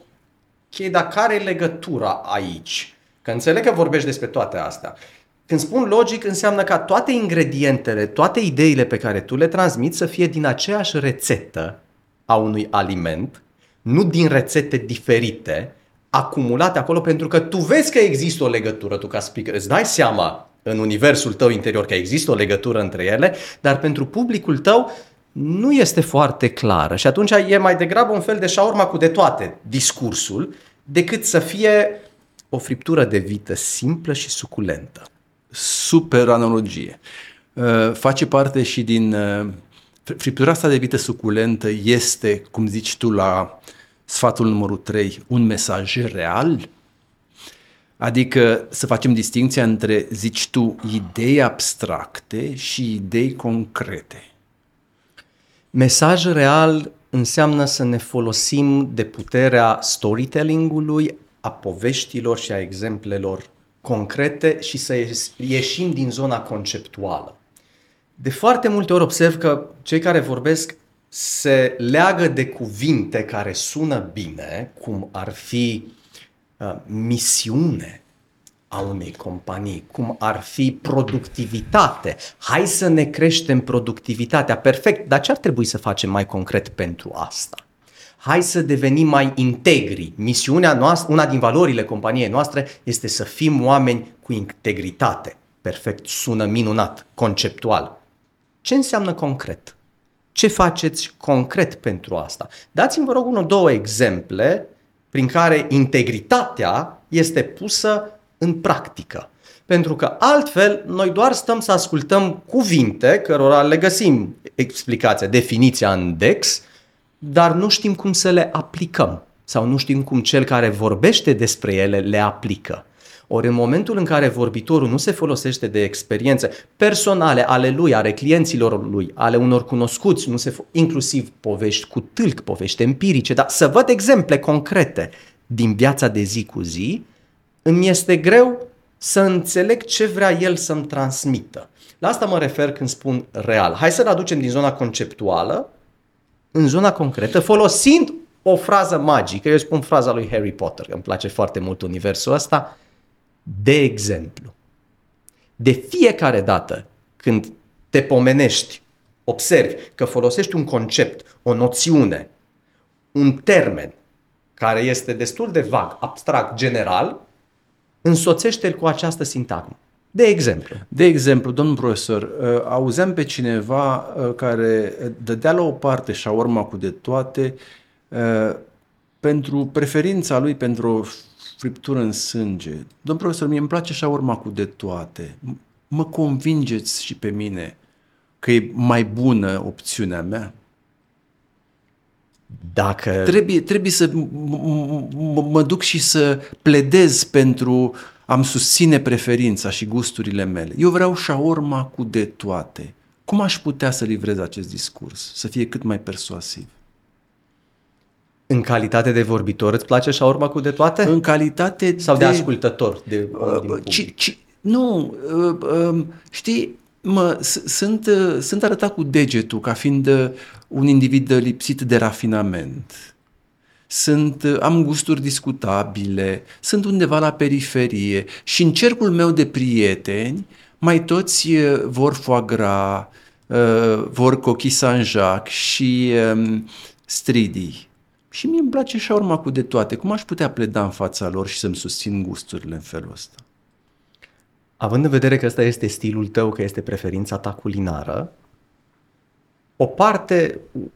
dar care e legătura aici? Că înțeleg că vorbești despre toate astea. Când spun logic, înseamnă ca toate ingredientele, toate ideile pe care tu le transmiți să fie din aceeași rețetă a unui aliment, nu din rețete diferite, acumulate acolo, pentru că tu vezi că există o legătură, tu ca speaker îți dai seama în universul tău interior că există o legătură între ele, dar pentru publicul tău nu este foarte clară. Și atunci e mai degrabă un fel de șaorma cu de toate discursul, decât să fie o friptură de vită simplă și suculentă. Super analogie. Face parte și din... Friptura asta de vită suculentă este, cum zici tu la sfatul numărul 3, un mesaj real? Adică să facem distinția între, zici tu, idei abstracte și idei concrete. Mesaj real înseamnă să ne folosim de puterea storytelling-ului, a poveștilor și a exemplelor concrete și să ieșim din zona conceptuală. De foarte multe ori observ că cei care vorbesc se leagă de cuvinte care sună bine, cum ar fi misiune a unei companii, cum ar fi productivitate. Hai să ne creștem productivitatea. Perfect, dar ce ar trebui să facem mai concret pentru asta? Hai să devenim mai integri. Misiunea noastră, una din valorile companiei noastre, este să fim oameni cu integritate. Perfect, sună minunat, conceptual. Ce înseamnă concret? Ce faceți concret pentru asta? Dați-mi, vă rog, unul, două exemple prin care integritatea este pusă în practică. Pentru că altfel noi doar stăm să ascultăm cuvinte cărora le găsim explicația, definiția în Dex, dar nu știm cum să le aplicăm sau nu știm cum cel care vorbește despre ele le aplică. Ori în momentul în care vorbitorul nu se folosește de experiențe personale ale lui, ale clienților lui, ale unor cunoscuți, inclusiv povești cu tâlc, povești empirice, dar să văd exemple concrete din viața de zi cu zi, îmi este greu să înțeleg ce vrea el să-mi transmită. La asta mă refer când spun real. Hai să-l aducem din zona conceptuală în zona concretă, folosind o frază magică. Eu spun fraza lui Harry Potter, că îmi place foarte mult universul ăsta, de exemplu. De fiecare dată când te pomenești, observi că folosești un concept, o noțiune, un termen care este destul de vag, abstract, general, însoțește-l cu această sintagmă. De exemplu. De exemplu, domnul profesor, auzeam pe cineva care dădea la o parte șaorma cu de toate pentru preferința lui pentru o friptură în sânge. Domnul profesor, mie îmi place șaorma cu de toate. Mă convingeți și pe mine că e mai bună opțiunea mea? Dacă... Trebuie să mă duc și să pledez pentru am susține preferința și gusturile mele. Eu vreau șaorma cu de toate. Cum aș putea să livrez acest discurs? Să fie cât mai persuasiv. În calitate de vorbitor îți place șaorma cu de toate? În calitate de... Sau de ascultător? De... Nu, știi... Sunt arătat cu degetul ca fiind un individ lipsit de rafinament. Am gusturi discutabile, sunt undeva la periferie și în cercul meu de prieteni mai toți vor foie gras, vor coquille Saint-Jacques și stridii. Și mie îmi place șaorma cu de toate. Cum aș putea pleda în fața lor și să-mi susțin gusturile în felul ăsta? Având în vedere că ăsta este stilul tău, că este preferința ta culinară,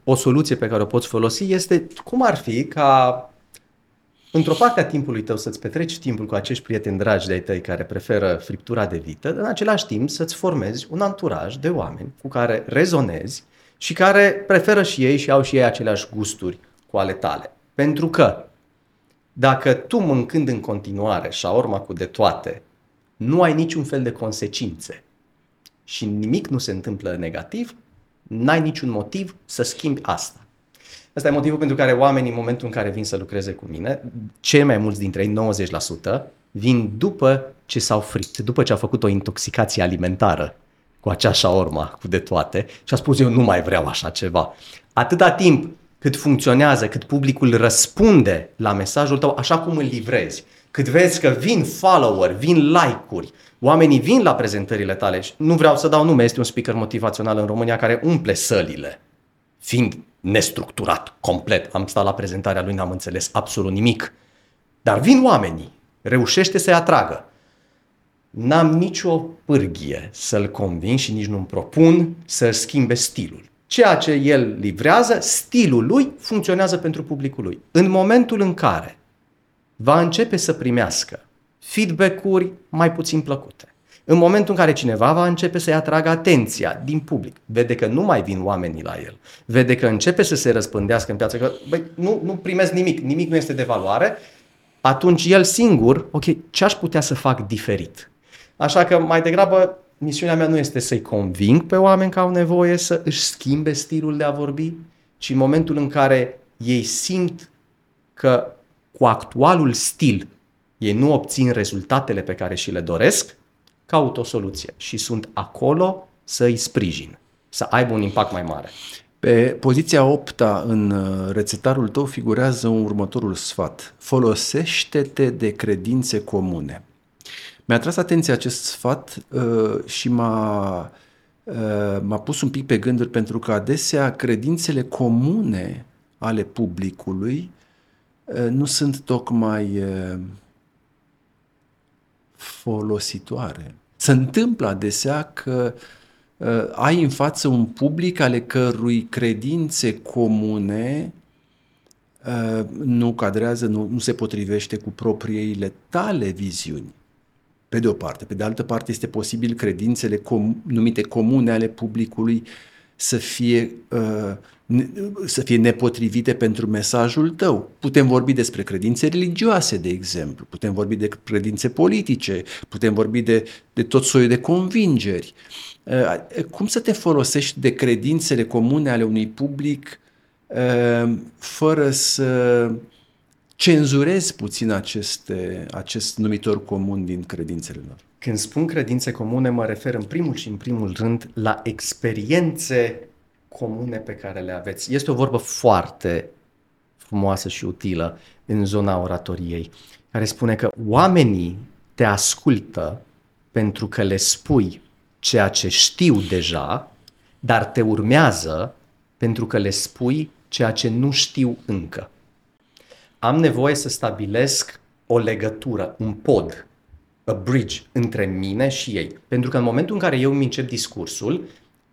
o soluție pe care o poți folosi este cum ar fi ca într-o parte a timpului tău să-ți petreci timpul cu acești prieteni dragi de-ai tăi care preferă friptura de vită, în același timp să-ți formezi un anturaj de oameni cu care rezonezi și care preferă și ei și au și ei aceleași gusturi cu ale tale. Pentru că dacă tu mâncând în continuare șaorma cu de toate, nu ai niciun fel de consecințe și nimic nu se întâmplă negativ, n-ai niciun motiv să schimbi asta. Asta e motivul pentru care oamenii în momentul în care vin să lucreze cu mine, cei mai mulți dintre ei, 90%, vin după ce s-au fript, după ce au făcut o intoxicație alimentară cu acea șaorma, cu de toate și a spus eu nu mai vreau așa ceva. Atâta timp cât funcționează, cât publicul răspunde la mesajul tău așa cum îl livrezi, cât vezi că vin follower, vin like-uri, oamenii vin la prezentările tale și nu vreau să dau nume, este un speaker motivațional în România care umple sălile, fiind nestructurat complet. Am stat la prezentarea lui, n-am înțeles absolut nimic. Dar vin oamenii, reușește să-i atragă. N-am nicio pârghie să-l convin și nici nu-mi propun să-și schimbe stilul. Ceea ce el livrează, stilul lui funcționează pentru publicul lui. În momentul în care va începe să primească feedback-uri mai puțin plăcute, în momentul în care cineva va începe să-i atragă atenția din public, vede că nu mai vin oamenii la el, vede că începe să se răspândească în piață, că nu primesc nimic, nimic nu este de valoare, atunci el singur, ok, ce aș putea să fac diferit? Așa că mai degrabă misiunea mea nu este să-i conving pe oameni că au nevoie să își schimbe stilul de a vorbi, ci în momentul în care ei simt că cu actualul stil ei nu obțin rezultatele pe care și le doresc, caut o soluție și sunt acolo să îi sprijin, să aibă un impact mai mare. Pe poziția 8-a în rețetarul tău figurează următorul sfat. Folosește-te de credințe comune. Mi-a tras atenția acest sfat și m-a pus un pic pe gânduri, pentru că adesea credințele comune ale publicului nu sunt tocmai folositoare. Se întâmplă adesea că ai în față un public ale cărui credințe comune nu cadrează, nu se potrivește cu propriile tale viziuni. Pe de o parte. Pe de altă parte, este posibil credințele numite comune ale publicului să fie nepotrivite pentru mesajul tău. Putem vorbi despre credințe religioase, de exemplu, putem vorbi de credințe politice, putem vorbi de tot soiul de convingeri. Cum să te folosești de credințele comune ale unui public fără să cenzurezi puțin acest numitor comun din credințele lor? Când spun credințe comune, mă refer în primul și în primul rând la experiențe comune pe care le aveți. Este o vorbă foarte frumoasă și utilă în zona oratoriei, care spune că oamenii te ascultă pentru că le spui ceea ce știu deja, dar te urmează pentru că le spui ceea ce nu știu încă. Am nevoie să stabilesc o legătură, un pod, a bridge, între mine și ei. Pentru că în momentul în care eu îmi încep discursul,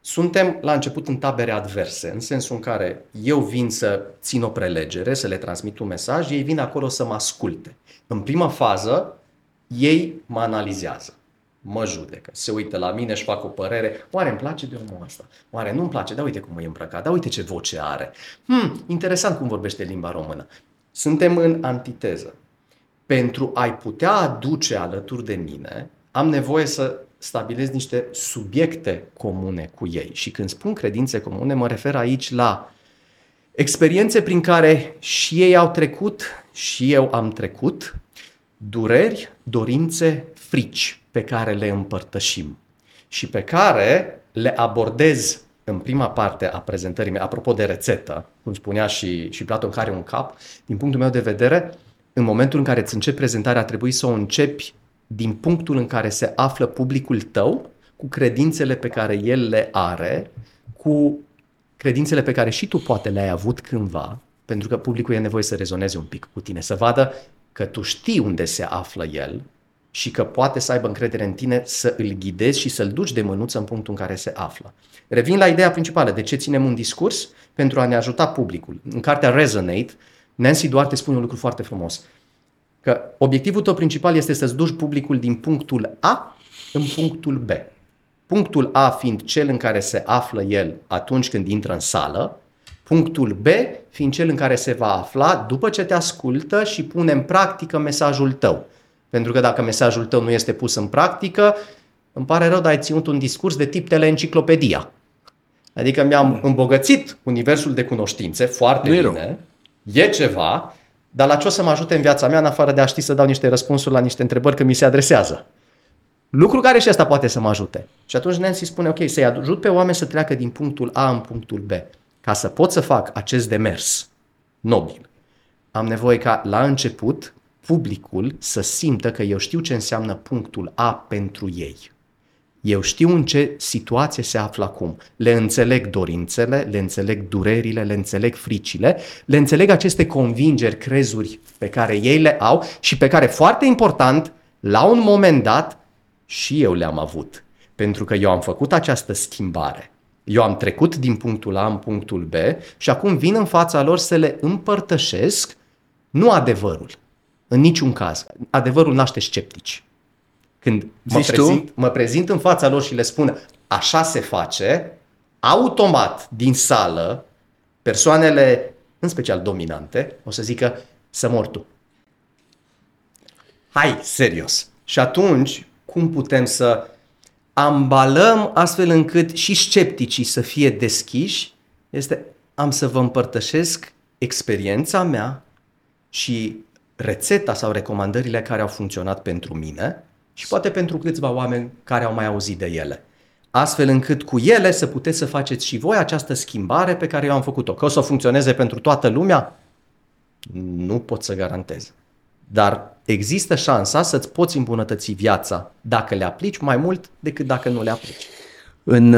suntem la început în tabere adverse, în sensul în care eu vin să țin o prelegere, să le transmit un mesaj, ei vin acolo să mă asculte. În prima fază, ei mă analizează, mă judecă, se uită la mine, își fac o părere. Oare îmi place de omul ăsta? Oare nu-mi place? Da, uite cum e îmbrăcat, da, uite ce voce are. Interesant cum vorbește limba română. Suntem în antiteză. Pentru a-i putea aduce alături de mine, am nevoie să stabilesc niște subiecte comune cu ei. Și când spun credințe comune, mă refer aici la experiențe prin care și ei au trecut și eu am trecut, dureri, dorințe, frici pe care le împărtășim și pe care le abordez în prima parte a prezentării mele. Apropo de rețetă, cum spunea și Platon, care are un cap, din punctul meu de vedere, în momentul în care îți începi prezentarea, trebuie să o începi din punctul în care se află publicul tău, cu credințele pe care el le are, cu credințele pe care și tu poate le-ai avut cândva, pentru că publicul e nevoie să rezoneze un pic cu tine, să vadă că tu știi unde se află el și că poate să aibă încredere în tine să îl ghidezi și să-l duci de mânuță în punctul în care se află. Revin la ideea principală, de ce ținem un discurs? Pentru a ne ajuta publicul. În cartea Resonate, Nancy Duarte spune un lucru foarte frumos, că obiectivul tău principal este să-ți duci publicul din punctul A în punctul B. Punctul A fiind cel în care se află el atunci când intră în sală, punctul B fiind cel în care se va afla după ce te ascultă și pune în practică mesajul tău. Pentru că dacă mesajul tău nu este pus în practică, îmi pare rău, dar ai ținut un discurs de tip teleenciclopedia. Adică mi-am îmbogățit universul de cunoștințe foarte bine. E ceva, dar la ce o să mă ajute în viața mea, în afară de a ști să dau niște răspunsuri la niște întrebări când mi se adresează? Lucru care și asta poate să mă ajute. Și atunci Nancy spune, ok, să-i ajut pe oameni să treacă din punctul A în punctul B. Ca să pot să fac acest demers nobil, am nevoie ca la început publicul să simtă că eu știu ce înseamnă punctul A pentru ei. Eu știu în ce situație se află acum. Le înțeleg dorințele, le înțeleg durerile, le înțeleg fricile, le înțeleg aceste convingeri, crezuri pe care ei le au și pe care, foarte important, la un moment dat și eu le-am avut. Pentru că eu am făcut această schimbare. Eu am trecut din punctul A în punctul B și acum vin în fața lor să le împărtășesc, nu adevărul, în niciun caz. Adevărul naște sceptici. Când mă prezint în fața lor și le spun așa se face, automat din sală, persoanele, în special dominante, o să zică să mor tu. Hai, serios! Și atunci, cum putem să ambalăm astfel încât și scepticii să fie deschiși? Este, am să vă împărtășesc experiența mea și rețeta sau recomandările care au funcționat pentru mine și poate pentru câțiva oameni care au mai auzit de ele. astfel încât cu ele să puteți să faceți și voi această schimbare pe care eu am făcut-o. Că o să funcționeze pentru toată lumea? Nu pot să garantez. Dar există șansa să-ți poți îmbunătăți viața dacă le aplici mai mult decât dacă nu le aplici. În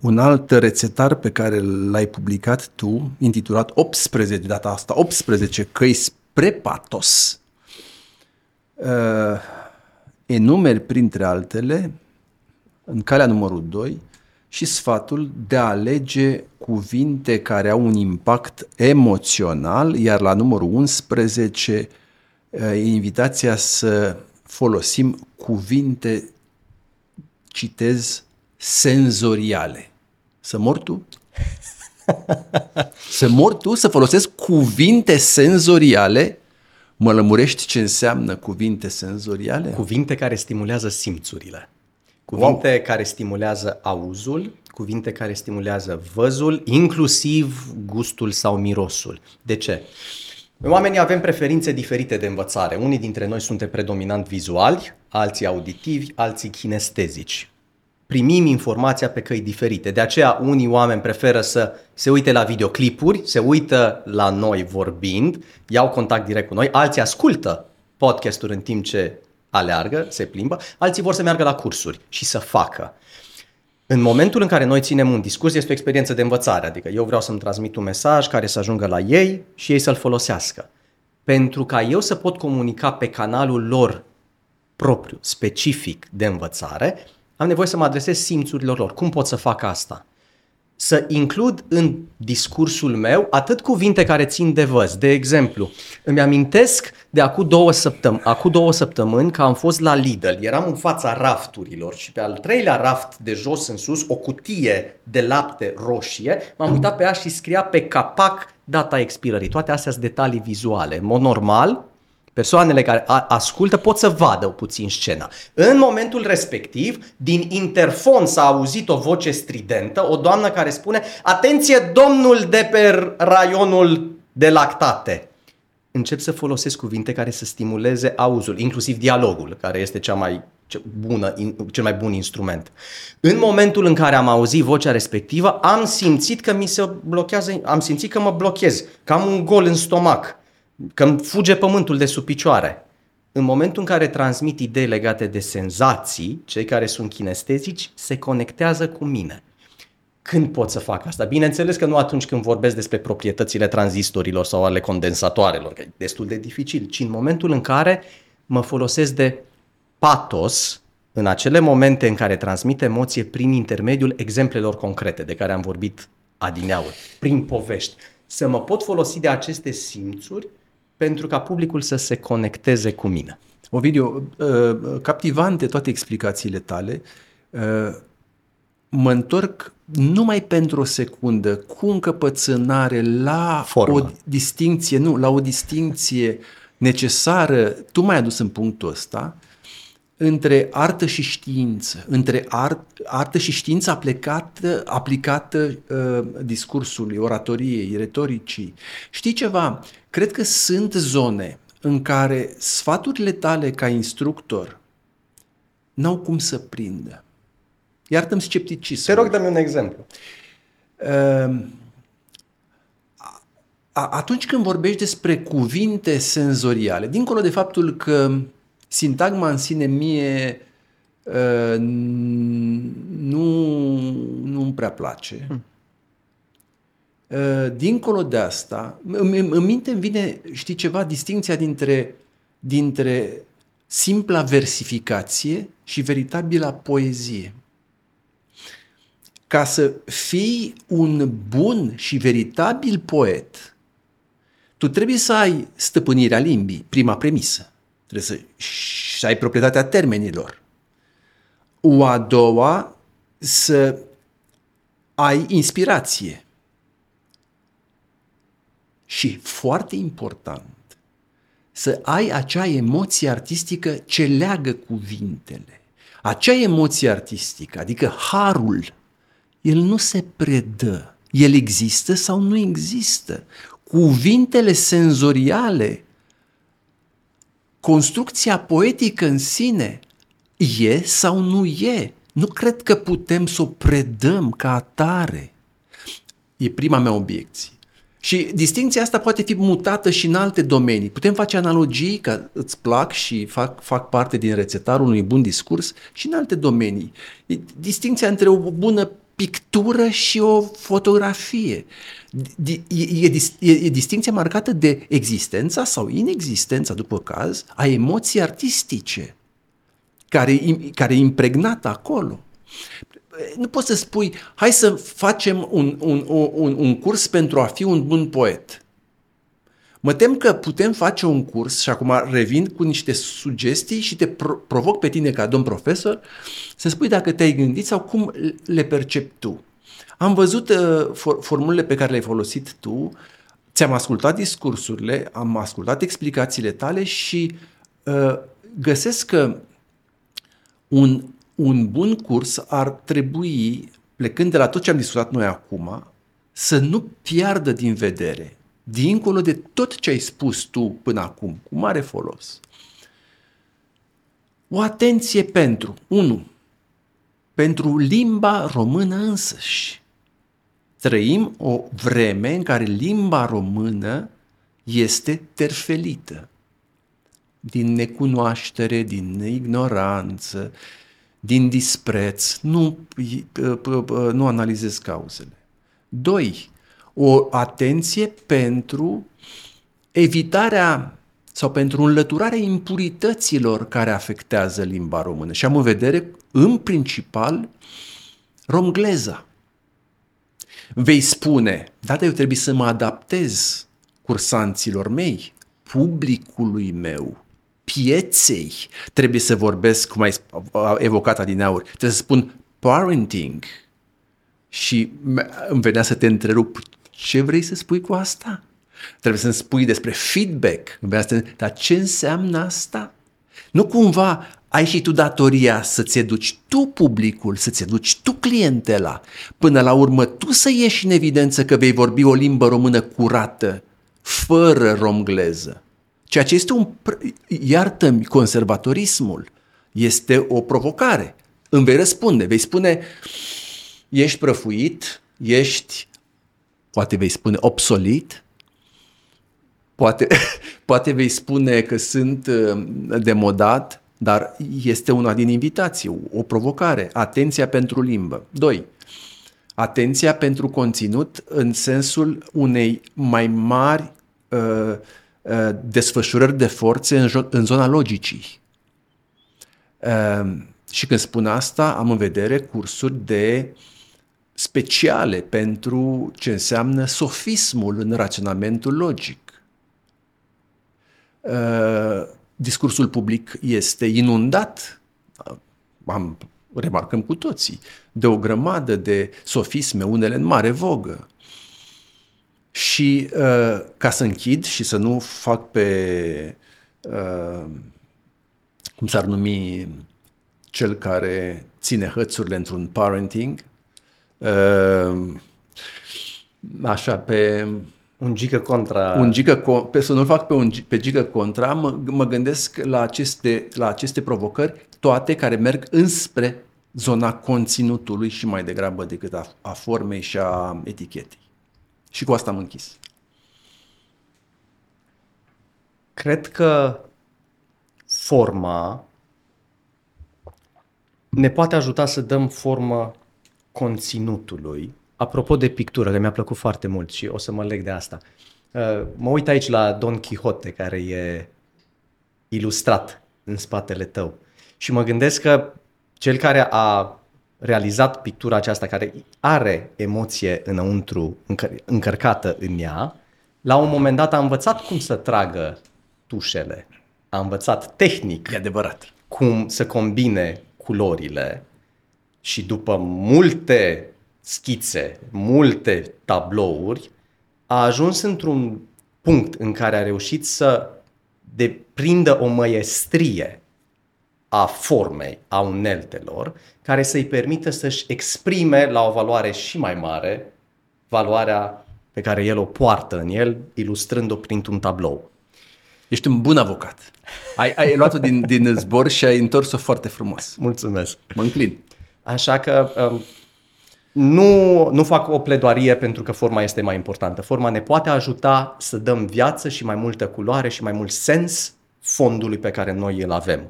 un alt rețetar pe care l-ai publicat tu, intitulat 18, de data asta, 18 căi spre patos, enumeri printre altele, în calea numărul 2, și sfatul de a alege cuvinte care au un impact emoțional, iar la numărul 11 e invitația să folosim cuvinte, citez, senzoriale. Să mor tu? Să mor tu? Să folosesc cuvinte senzoriale? Mă lămurești ce înseamnă cuvinte senzoriale? Cuvinte care stimulează simțurile. Cuvinte care stimulează auzul, cuvinte care stimulează văzul, inclusiv gustul sau mirosul. De ce? Oamenii avem preferințe diferite de învățare. Unii dintre noi suntem predominant vizuali, alții auditivi, alții kinestezici. Primim informația pe căi diferite. De aceea unii oameni preferă să se uite la videoclipuri, se uită la noi vorbind, iau contact direct cu noi, alții ascultă podcasturi în timp ce aleargă, se plimbă, alții vor să meargă la cursuri și să facă. În momentul în care noi ținem un discurs, este o experiență de învățare, adică eu vreau să-mi transmit un mesaj care să ajungă la ei și ei să-l folosească. Pentru ca eu să pot comunica pe canalul lor propriu, specific de învățare, am nevoie să mă adresez simțurilor lor. Cum pot să fac asta? Să includ în discursul meu atât cuvinte care țin de văz. De exemplu, îmi amintesc de acum două săptămâni că am fost la Lidl. Eram în fața rafturilor și pe al treilea raft de jos în sus, o cutie de lapte roșie, m-am uitat pe ea și scria pe capac data expirării. Toate astea sunt detalii vizuale. În mod normal, persoanele care ascultă pot să vadă puțin scena. În momentul respectiv, din interfon s-a auzit o voce stridentă, o doamnă care spune: atenție, domnul de pe raionul de lactate. Încep să folosesc cuvinte care să stimuleze auzul, inclusiv dialogul, care este cel mai bun instrument. În momentul în care am auzit vocea respectivă, am simțit că mă blochez, că am un gol în stomac, că îmi fuge pământul de sub picioare. În momentul în care transmit idei legate de senzații, cei care sunt kinestezici se conectează cu mine. Când pot să fac asta? Bineînțeles că nu atunci când vorbesc despre proprietățile tranzistorilor sau ale condensatoarelor, că e destul de dificil, ci în momentul în care mă folosesc de patos, în acele momente în care transmit emoție prin intermediul exemplelor concrete de care am vorbit adineauri, prin povești, să mă pot folosi de aceste simțuri pentru ca publicul să se conecteze cu mine. Ovidiu, captivante toate explicațiile tale. Mă întorc numai pentru o secundă cu încăpățânare la o distincție, necesară, tu m-ai adus în punctul ăsta, între artă și știință, între artă și știință aplicată discursului, oratoriei, retoricii. Știi ceva? Cred că sunt zone în care sfaturile tale ca instructor n-au cum să prindă. Iartă-mi scepticismul. Te rog, dă-mi un exemplu. Atunci când vorbești despre cuvinte senzoriale, dincolo de faptul că sintagma în sine mie nu-mi prea place. Dincolo de asta, în minte îmi vine, știi ceva, distinția dintre simpla versificație și veritabila poezie. Ca să fii un bun și veritabil poet, tu trebuie să ai stăpânirea limbii, prima premisă. Trebuie să ai proprietatea termenilor. O a doua, să ai inspirație. Și foarte important, să ai acea emoție artistică ce leagă cuvintele. Acea emoție artistică, adică harul, el nu se predă. El există sau nu există. Cuvintele senzoriale, construcția poetică în sine, e sau nu e? nu cred că putem să o predăm ca atare. E prima mea obiecție. Și distincția asta poate fi mutată și în alte domenii. Putem face analogii, că îți plac și fac parte din rețetarul unui bun discurs, și în alte domenii. Distincția între o bună pictură și o fotografie. E distincția marcată de existența sau inexistența, după caz, a emoții artistice, care e impregnată acolo. Nu poți să spui, hai să facem un curs pentru a fi un bun poet. Mă tem că putem face un curs, și acum revin cu niște sugestii și te provoc pe tine ca domn profesor, să-mi spui dacă te-ai gândit sau cum le percepi tu. Am văzut formulele pe care le-ai folosit tu, ți-am ascultat discursurile, am ascultat explicațiile tale și găsesc că un bun curs ar trebui, plecând de la tot ce am discutat noi acum, să nu piardă din vedere, dincolo de tot ce ai spus tu până acum, cu mare folos, o atenție pentru limba română însăși. Trăim o vreme în care limba română este terfelită. Din necunoaștere, din ignoranță, din dispreț, nu analizez cauzele. 2. O atenție pentru evitarea sau pentru înlăturarea impurităților care afectează limba română. Și am în vedere, în principal, romgleza. Vei spune, dar eu trebuie să mă adaptez cursanților mei, publicului meu, pieței. Trebuie să vorbesc, cum ai evocat adineauri, trebuie să spun parenting. Și îmi venea să te întrerup, ce vrei să spui cu asta? Trebuie să-mi spui despre feedback. Dar ce înseamnă asta? Nu cumva ai și tu datoria să-ți educi tu publicul, să-ți educi tu clientela, până la urmă tu să ieși în evidență că vei vorbi o limbă română curată, fără romgleză. Ceea ce este iartă-mi, conservatorismul este o provocare. Îmi vei răspunde, vei spune, ești prăfuit, ești, poate vei spune, obsolit, poate vei spune că sunt demodat, dar este una din invitații, o provocare. Atenția pentru limbă. 2. Atenția pentru conținut în sensul unei mai mari desfășurări de forțe în zona logicii. Și când spun asta, am în vedere cursuri de speciale pentru ce înseamnă sofismul în raționamentul logic. Discursul public este inundat, remarcăm cu toții, de o grămadă de sofisme, unele în mare vogă. Și ca să închid și să nu fac pe, cum s-ar numi cel care ține hățurile într-un parenting, așa pe... Un gică contra. Să nu-l fac pe gică contra, mă gândesc la aceste provocări, toate care merg înspre zona conținutului și mai degrabă decât a formei și a etichetei. Și cu asta am închis. Cred că forma ne poate ajuta să dăm formă conținutului. Apropo de pictură, că mi-a plăcut foarte mult și o să mă leg de asta. Mă uit aici la Don Quixote, care e ilustrat în spatele tău. Și mă gândesc că cel care a realizat pictura aceasta, care are emoție înăuntru, încărcată în ea, la un moment dat a învățat cum să tragă tușele. A învățat tehnic, e adevărat, cum să combine culorile și după multe schițe, multe tablouri, a ajuns într-un punct în care a reușit să deprindă o măiestrie a formei, a uneltelor, care să-i permită să-și exprime la o valoare și mai mare valoarea pe care el o poartă în el, ilustrând-o printr-un tablou. Ești un bun avocat. Ai luat-o din zbor și ai întors-o foarte frumos. Mulțumesc. Mă înclin. Așa că nu fac o pledoarie pentru că forma este mai importantă. Forma ne poate ajuta să dăm viață și mai multă culoare și mai mult sens fondului pe care noi îl avem.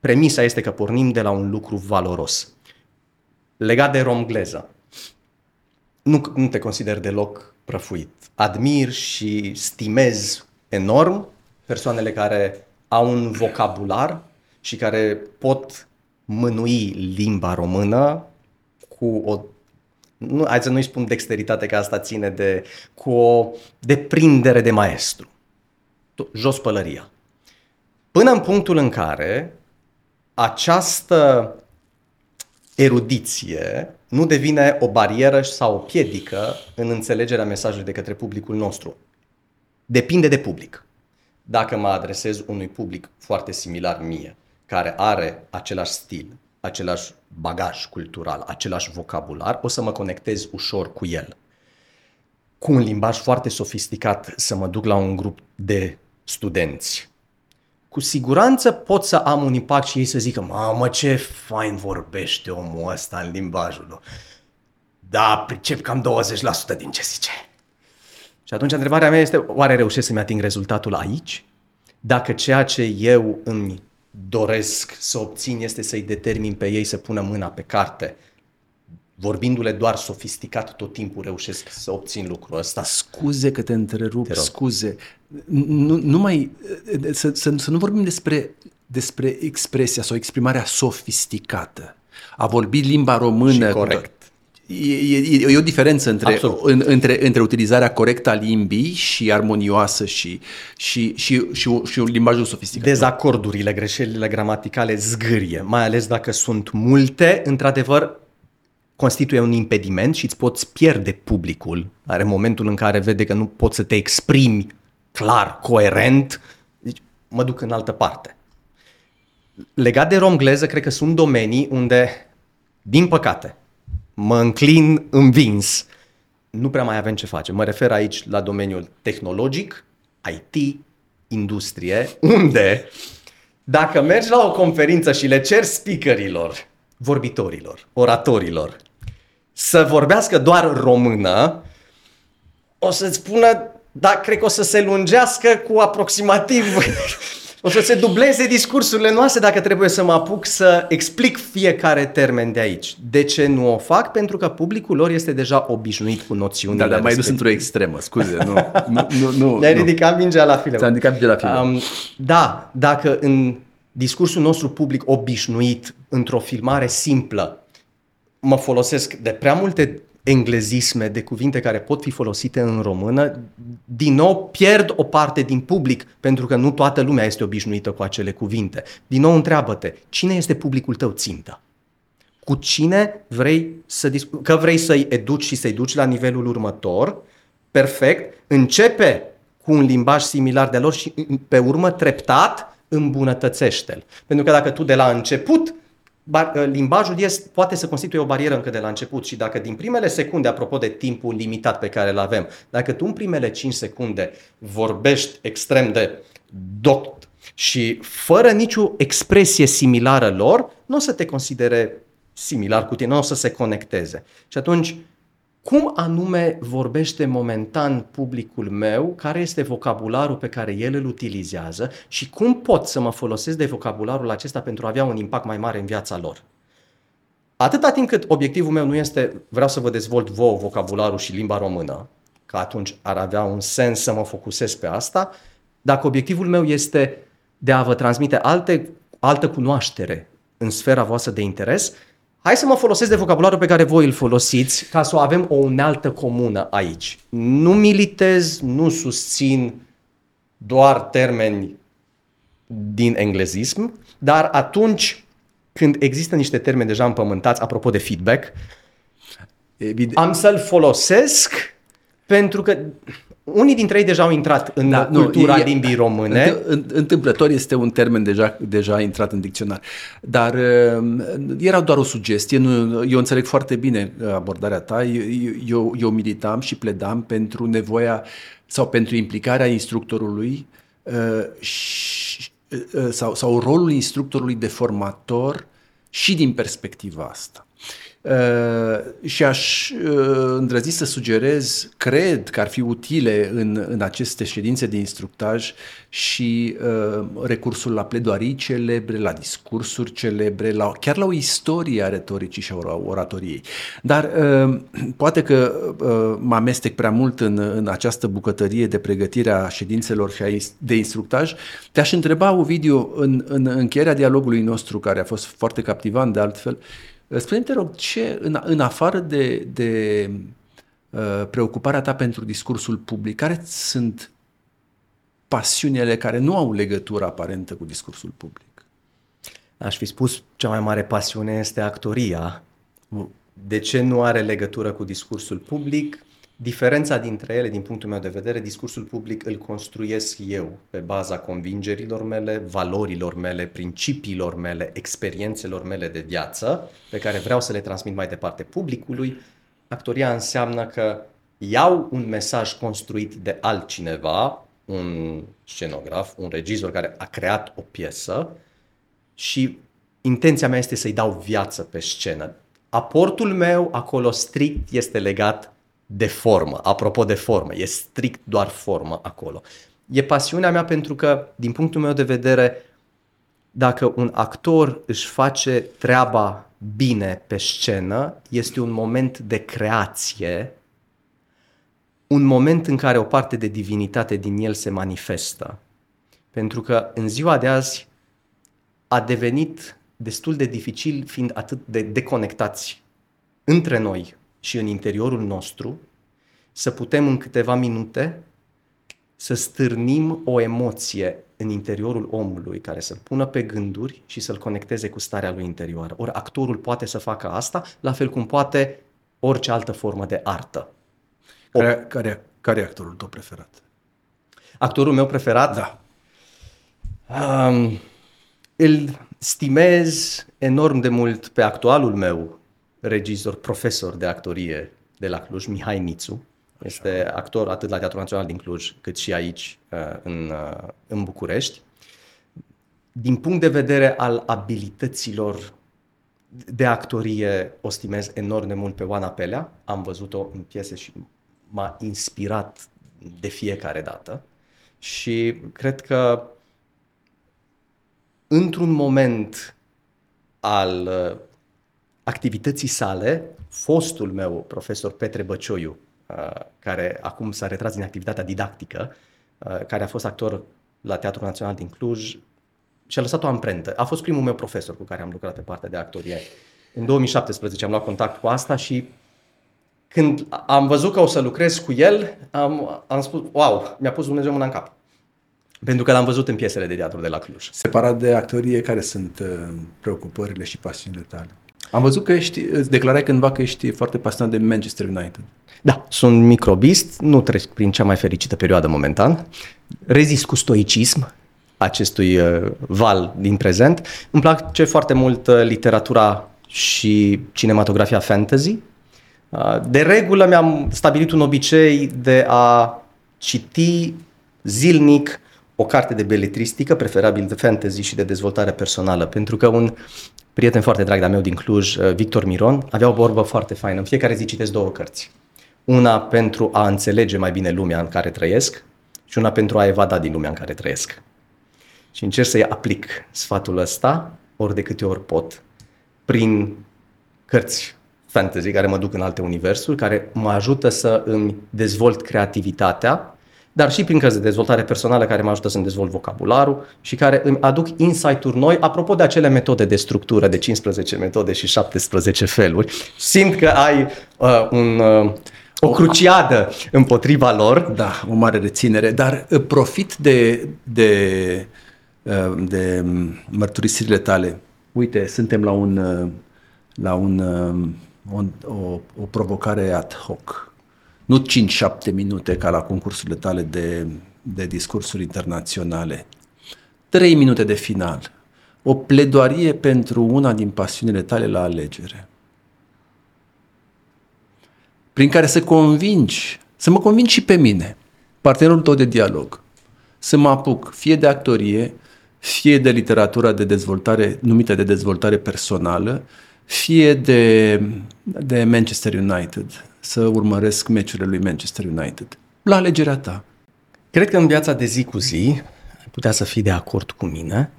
Premisa este că pornim de la un lucru valoros. Legat de romgleză, nu te consider deloc prăfuit. Admir și stimez enorm persoanele care au un vocabular și care pot mânui limba română cu o, hai să nu-i spun dexteritate, că asta ține de, cu o deprindere de maestru. Jos pălăria. Până în punctul în care această erudiție nu devine o barieră sau o piedică în înțelegerea mesajului de către publicul nostru. Depinde de public. Dacă mă adresez unui public foarte similar mie, care are același stil, același bagaj cultural, același vocabular, o să mă conectez ușor cu el. Cu un limbaj foarte sofisticat să mă duc la un grup de studenți, cu siguranță pot să am un impact și ei să zică: mamă, ce fain vorbește omul ăsta în limbajul lui. Da, pricep cam 20% din ce zice. Și atunci întrebarea mea este: oare reușesc să-mi ating rezultatul aici? Dacă ceea ce eu îmi doresc să obțin este să-i determin pe ei să pună mâna pe carte, vorbindu-le doar sofisticat tot timpul reușesc să obțin lucrul ăsta. Scuze că te întrerup, scuze. Să nu vorbim despre expresia sau exprimarea sofisticată. A vorbi limba română... Și corect. E o diferență între utilizarea corectă a limbii și armonioasă și limbajul sofisticat. Dezacordurile, greșelile gramaticale zgârie, mai ales dacă sunt multe, într-adevăr constituie un impediment și îți poți pierde publicul. Are momentul în care vede că nu poți să te exprimi clar, coerent, deci mă duc în altă parte. Legat de romgleză, cred că sunt domenii unde, din păcate, mă înclin învins. Nu prea mai avem ce face. Mă refer aici la domeniul tehnologic, IT, industrie, unde dacă mergi la o conferință și le ceri speakerilor, vorbitorilor, oratorilor, să vorbească doar română, o să-ți spună, dar cred că o să se lungească cu aproximativ... O să se dubleze discursurile noastre dacă trebuie să mă apuc să explic fiecare termen de aici. De ce nu o fac? Pentru că publicul lor este deja obișnuit cu noțiunile. Dar mai dus într-o extremă, scuze. Nu. Ne-ai ridicat mingea la fileu. Ți-am ridicat mingea la fileu. Da, dacă în discursul nostru public obișnuit, într-o filmare simplă, mă folosesc de prea multe englezisme, de cuvinte care pot fi folosite în română, din nou pierd o parte din public, pentru că nu toată lumea este obișnuită cu acele cuvinte. Din nou întreabă-te, cine este publicul tău țintă? Cu cine vrei să discuți? Că vrei să-i educi și să-i duci la nivelul următor, perfect, începe cu un limbaj similar de lor și pe urmă treptat îmbunătățește-l. Pentru că dacă tu de la început limbajul poate să constituie o barieră încă de la început și dacă din primele secunde, apropo de timpul limitat pe care îl avem, dacă tu în primele 5 secunde vorbești extrem de doct și fără nicio expresie similară lor, nu o să te considere similar cu tine, nu o să se conecteze. Și atunci, cum anume vorbește momentan publicul meu, care este vocabularul pe care el îl utilizează și cum pot să mă folosesc de vocabularul acesta pentru a avea un impact mai mare în viața lor? Atâta timp cât obiectivul meu nu este vreau să vă dezvolt vouă vocabularul și limba română, că atunci ar avea un sens să mă focusez pe asta, dacă obiectivul meu este de a vă transmite altă cunoaștere în sfera voastră de interes, hai să mă folosesc de vocabularul pe care voi îl folosiți ca să avem o unealtă comună aici. Nu militez, nu susțin doar termeni din englezism, dar atunci când există niște termeni deja împământați, apropo de feedback, evident, am să-l folosesc pentru că... Unii dintre ei deja au intrat în cultura limbii române. Întâmplător este un termen deja intrat în dicționar. Dar era doar o sugestie. Eu înțeleg foarte bine abordarea ta. Eu militam și pledam pentru nevoia sau pentru implicarea instructorului sau rolul instructorului de formator și din perspectiva asta. Și aș îndrăzi să sugerez, cred că ar fi utile în aceste ședințe de instructaj și recursul la pledoarii celebre, la discursuri celebre, chiar la o istorie a retoricii și a oratoriei. Dar poate că mă amestec prea mult în această bucătărie de pregătire a ședințelor și de instructaj. Te-aș întreba, Ovidiu, în încheierea dialogului nostru, care a fost foarte captivant de altfel, spune-mi, te rog, ce, în afară de preocuparea ta pentru discursul public, care sunt pasiunile care nu au legătură aparentă cu discursul public? Aș fi spus, cea mai mare pasiune este actoria. De ce nu are legătură cu discursul public? Diferența dintre ele, din punctul meu de vedere, discursul public îl construiesc eu pe baza convingerilor mele, valorilor mele, principiilor mele, experiențelor mele de viață, pe care vreau să le transmit mai departe publicului. Actoria înseamnă că iau un mesaj construit de altcineva, un scenograf, un regizor care a creat o piesă și intenția mea este să-i dau viață pe scenă. Aportul meu acolo strict este legat de formă, apropo de formă, e strict doar formă acolo. E pasiunea mea pentru că, din punctul meu de vedere, dacă un actor își face treaba bine pe scenă, este un moment de creație, un moment în care o parte de divinitate din el se manifestă. Pentru că în ziua de azi a devenit destul de dificil, fiind atât de deconectați între noi și în interiorul nostru, să putem în câteva minute să stârnim o emoție în interiorul omului care să-l pună pe gânduri și să-l conecteze cu starea lui interioară. Ori actorul poate să facă asta, la fel cum poate orice altă formă de artă. Care e actorul tău preferat? Actorul meu preferat? Da. Îl stimez enorm de mult pe actualul meu regizor, profesor de actorie de la Cluj, Mihai Mițu. Este actor atât la Teatrul Național din Cluj, cât și aici, în București. Din punct de vedere al abilităților de actorie, o stimez enorm de mult pe Oana Pelea. Am văzut-o în piese și m-a inspirat de fiecare dată. Și cred că într-un moment al activității sale, fostul meu profesor Petre Băcioiu, care acum s-a retras din activitatea didactică, care a fost actor la Teatrul Național din Cluj, și-a lăsat o amprentă. A fost primul meu profesor cu care am lucrat pe partea de actorie. În 2017 am luat contact cu asta și când am văzut că o să lucrez cu el, am spus, wow, mi-a pus Dumnezeu mâna în cap. Pentru că l-am văzut în piesele de teatru de la Cluj. Separat de actorie, care sunt preocupările și pasiunile tale? Am văzut că îți declarai cândva că ești foarte pasionat de Manchester United. Da, sunt microbist, nu trec prin cea mai fericită perioadă momentan. Rezist cu stoicism acestui val din prezent. Îmi place foarte mult literatura și cinematografia fantasy. De regulă mi-am stabilit un obicei de a citi zilnic o carte de beletristică, preferabil de fantasy și de dezvoltare personală, pentru că un prieten foarte drag de-a meu din Cluj, Victor Miron, avea o vorbă foarte faină. În fiecare zi citesc două cărți. Una pentru a înțelege mai bine lumea în care trăiesc și una pentru a evada din lumea în care trăiesc. Și încerc să-i aplic sfatul ăsta ori de câte ori pot prin cărți fantasy care mă duc în alte universuri, care mă ajută să îmi dezvolt creativitatea, dar și prin cărți de dezvoltare personală care mă ajută să-mi dezvolt vocabularul și care îmi aduc insight-uri noi, apropo de acele metode de structură de 15 metode și 17 feluri. Simt că ai o cruciadă împotriva lor. Da, o mare reținere, dar profit de mărturisirile tale. Uite, suntem la o provocare ad hoc. Nu 5-7 minute ca la concursurile tale de discursuri internaționale. 3 minute de final. O pledoarie pentru una din pasiunile tale la alegere. Prin care să mă convingi și pe mine, partenerul tău de dialog, să mă apuc fie de actorie, fie de literatura de dezvoltare, numită de dezvoltare personală, fie de Manchester United, să urmăresc meciurile lui Manchester United. La alegerea ta. Cred că în viața de zi cu zi ai putea să fii de acord cu mine.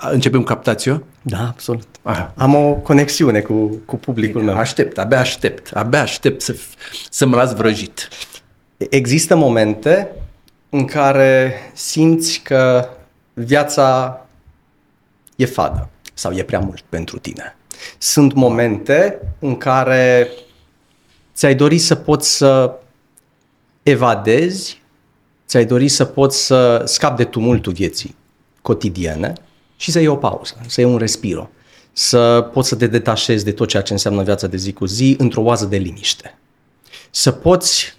Începem captația? Da, absolut. Aha. Am o conexiune cu publicul meu. Abia aștept să mă las vrăjit. Există momente în care simți că viața e fadă sau e prea mult pentru tine. Sunt momente în care ți-ai dori să poți să evadezi, ți-ai dori să poți să scapi de tumultul vieții cotidiene și să iei o pauză, să iei un respiro, să poți să te detașezi de tot ceea ce înseamnă viața de zi cu zi într-o oază de liniște. Să poți,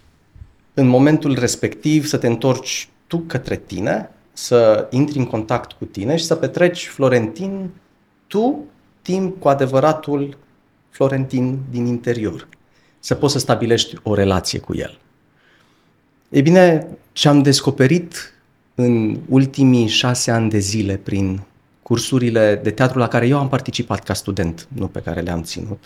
în momentul respectiv, să te întorci tu către tine, să intri în contact cu tine și să petreci, Florentin, tu timp cu adevăratul Florentin din interior. Să poți să stabilești o relație cu el. Ei bine, ce am descoperit în ultimii 6 ani de zile prin cursurile de teatru la care eu am participat ca student, nu pe care le-am ținut,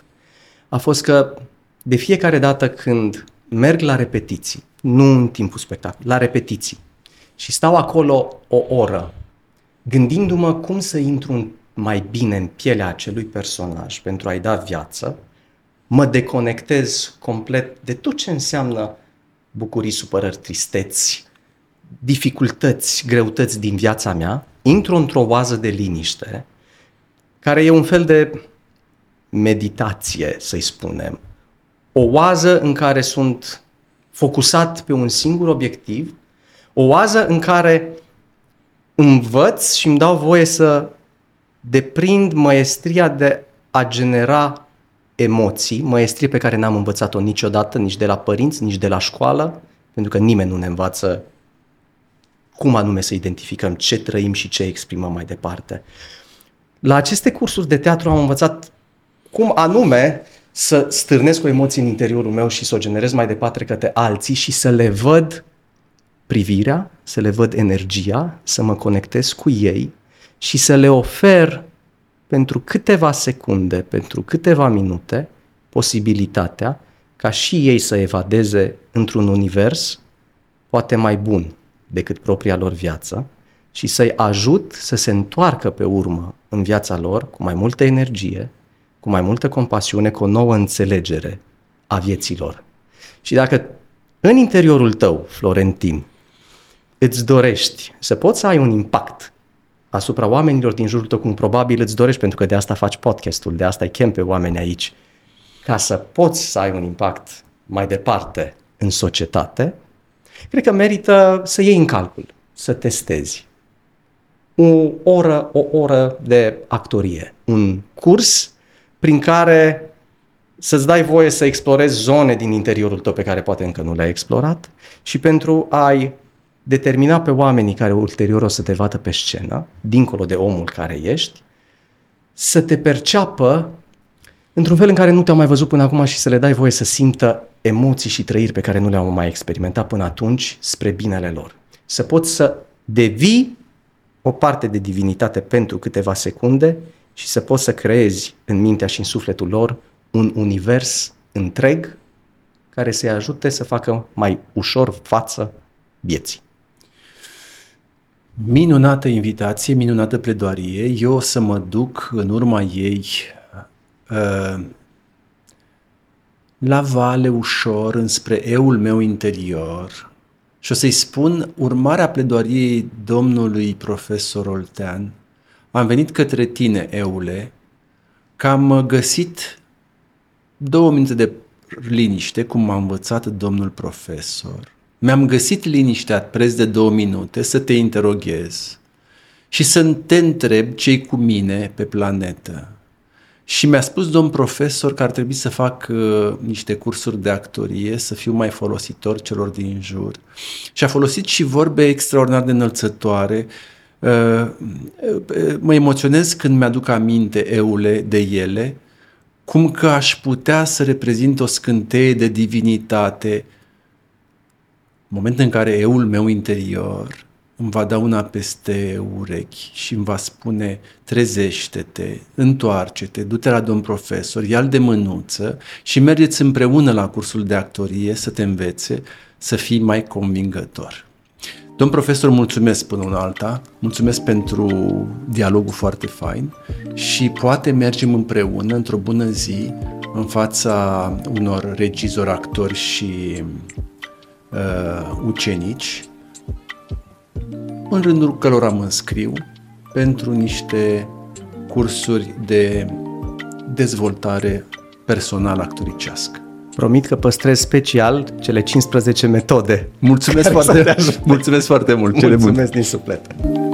a fost că de fiecare dată când merg la repetiții, nu în timpul spectacolului, la repetiții, și stau acolo o oră, gândindu-mă cum să intru mai bine în pielea acelui personaj pentru a-i da viață, mă deconectez complet de tot ce înseamnă bucurii, supărări, tristeți, dificultăți, greutăți din viața mea, intru într-o oază de liniște, care e un fel de meditație, să-i spunem. O oază în care sunt focusat pe un singur obiectiv, o oază în care învăț și îmi dau voie să deprind măestria de a genera emoții, măestrie pe care n-am învățat-o niciodată, nici de la părinți, nici de la școală, pentru că nimeni nu ne învață cum anume să identificăm ce trăim și ce exprimăm mai departe. La aceste cursuri de teatru am învățat cum anume să stârnesc o emoție în interiorul meu și să o generez mai departe către alții și să le văd privirea, să le văd energia, să mă conectez cu ei și să le ofer pentru câteva secunde, pentru câteva minute, posibilitatea ca și ei să evadeze într-un univers poate mai bun decât propria lor viață și să-i ajut să se întoarcă pe urmă în viața lor cu mai multă energie, cu mai multă compasiune, cu o nouă înțelegere a vieții lor. Și dacă în interiorul tău, Florentin, îți dorești să poți să ai un impact asupra oamenilor din jurul tău, cum probabil îți dorești, pentru că de asta faci podcastul, de asta îi chem pe oameni aici, ca să poți să ai un impact mai departe în societate, cred că merită să iei în calcul, să testezi. O oră de actorie, un curs prin care să-ți dai voie să explorezi zone din interiorul tău pe care poate încă nu le-ai explorat și pentru a-i determina pe oamenii care ulterior o să te vadă pe scenă, dincolo de omul care ești, să te perceapă într-un fel în care nu te-au mai văzut până acum și să le dai voie să simtă emoții și trăiri pe care nu le-au mai experimentat până atunci spre binele lor. Să poți să devii o parte de divinitate pentru câteva secunde și să poți să creezi în mintea și în sufletul lor un univers întreg care să-i ajute să facă mai ușor față vieții. Minunată invitație, minunată pledoarie. Eu o să mă duc în urma ei la vale ușor înspre eul meu interior și o să-i spun urmarea pledoariei domnului profesor Oltean. Am venit către tine, eule, că am găsit 2 minute de liniște, cum m-a învățat domnul profesor. Mi-am găsit liniștea preț de 2 minute să te interoghez și să te întreb ce-i cu mine pe planetă. Și mi-a spus domn profesor că ar trebui să fac niște cursuri de actorie, să fiu mai folositor celor din jur. Și a folosit și vorbe extraordinar de înălțătoare. Mă emoționez când mi-aduc aminte, eule, de ele, cum că aș putea să reprezint o scânteie de divinitate, moment în care eul meu interior îmi va da una peste urechi și îmi va spune: trezește-te, întoarce-te, du-te la domn profesor, ia-l de mânuță și mergeți împreună la cursul de actorie să te învețe să fii mai convingător. Domn profesor, mulțumesc până una alta, mulțumesc pentru dialogul foarte fain și poate mergem împreună într-o bună zi în fața unor regizori, actori și ucenici, în rândul cărora mă înscriu pentru niște cursuri de dezvoltare personală actoricească. Promit că păstrez special cele 15 metode. Mulțumesc foarte mult! Mulțumesc din suflet!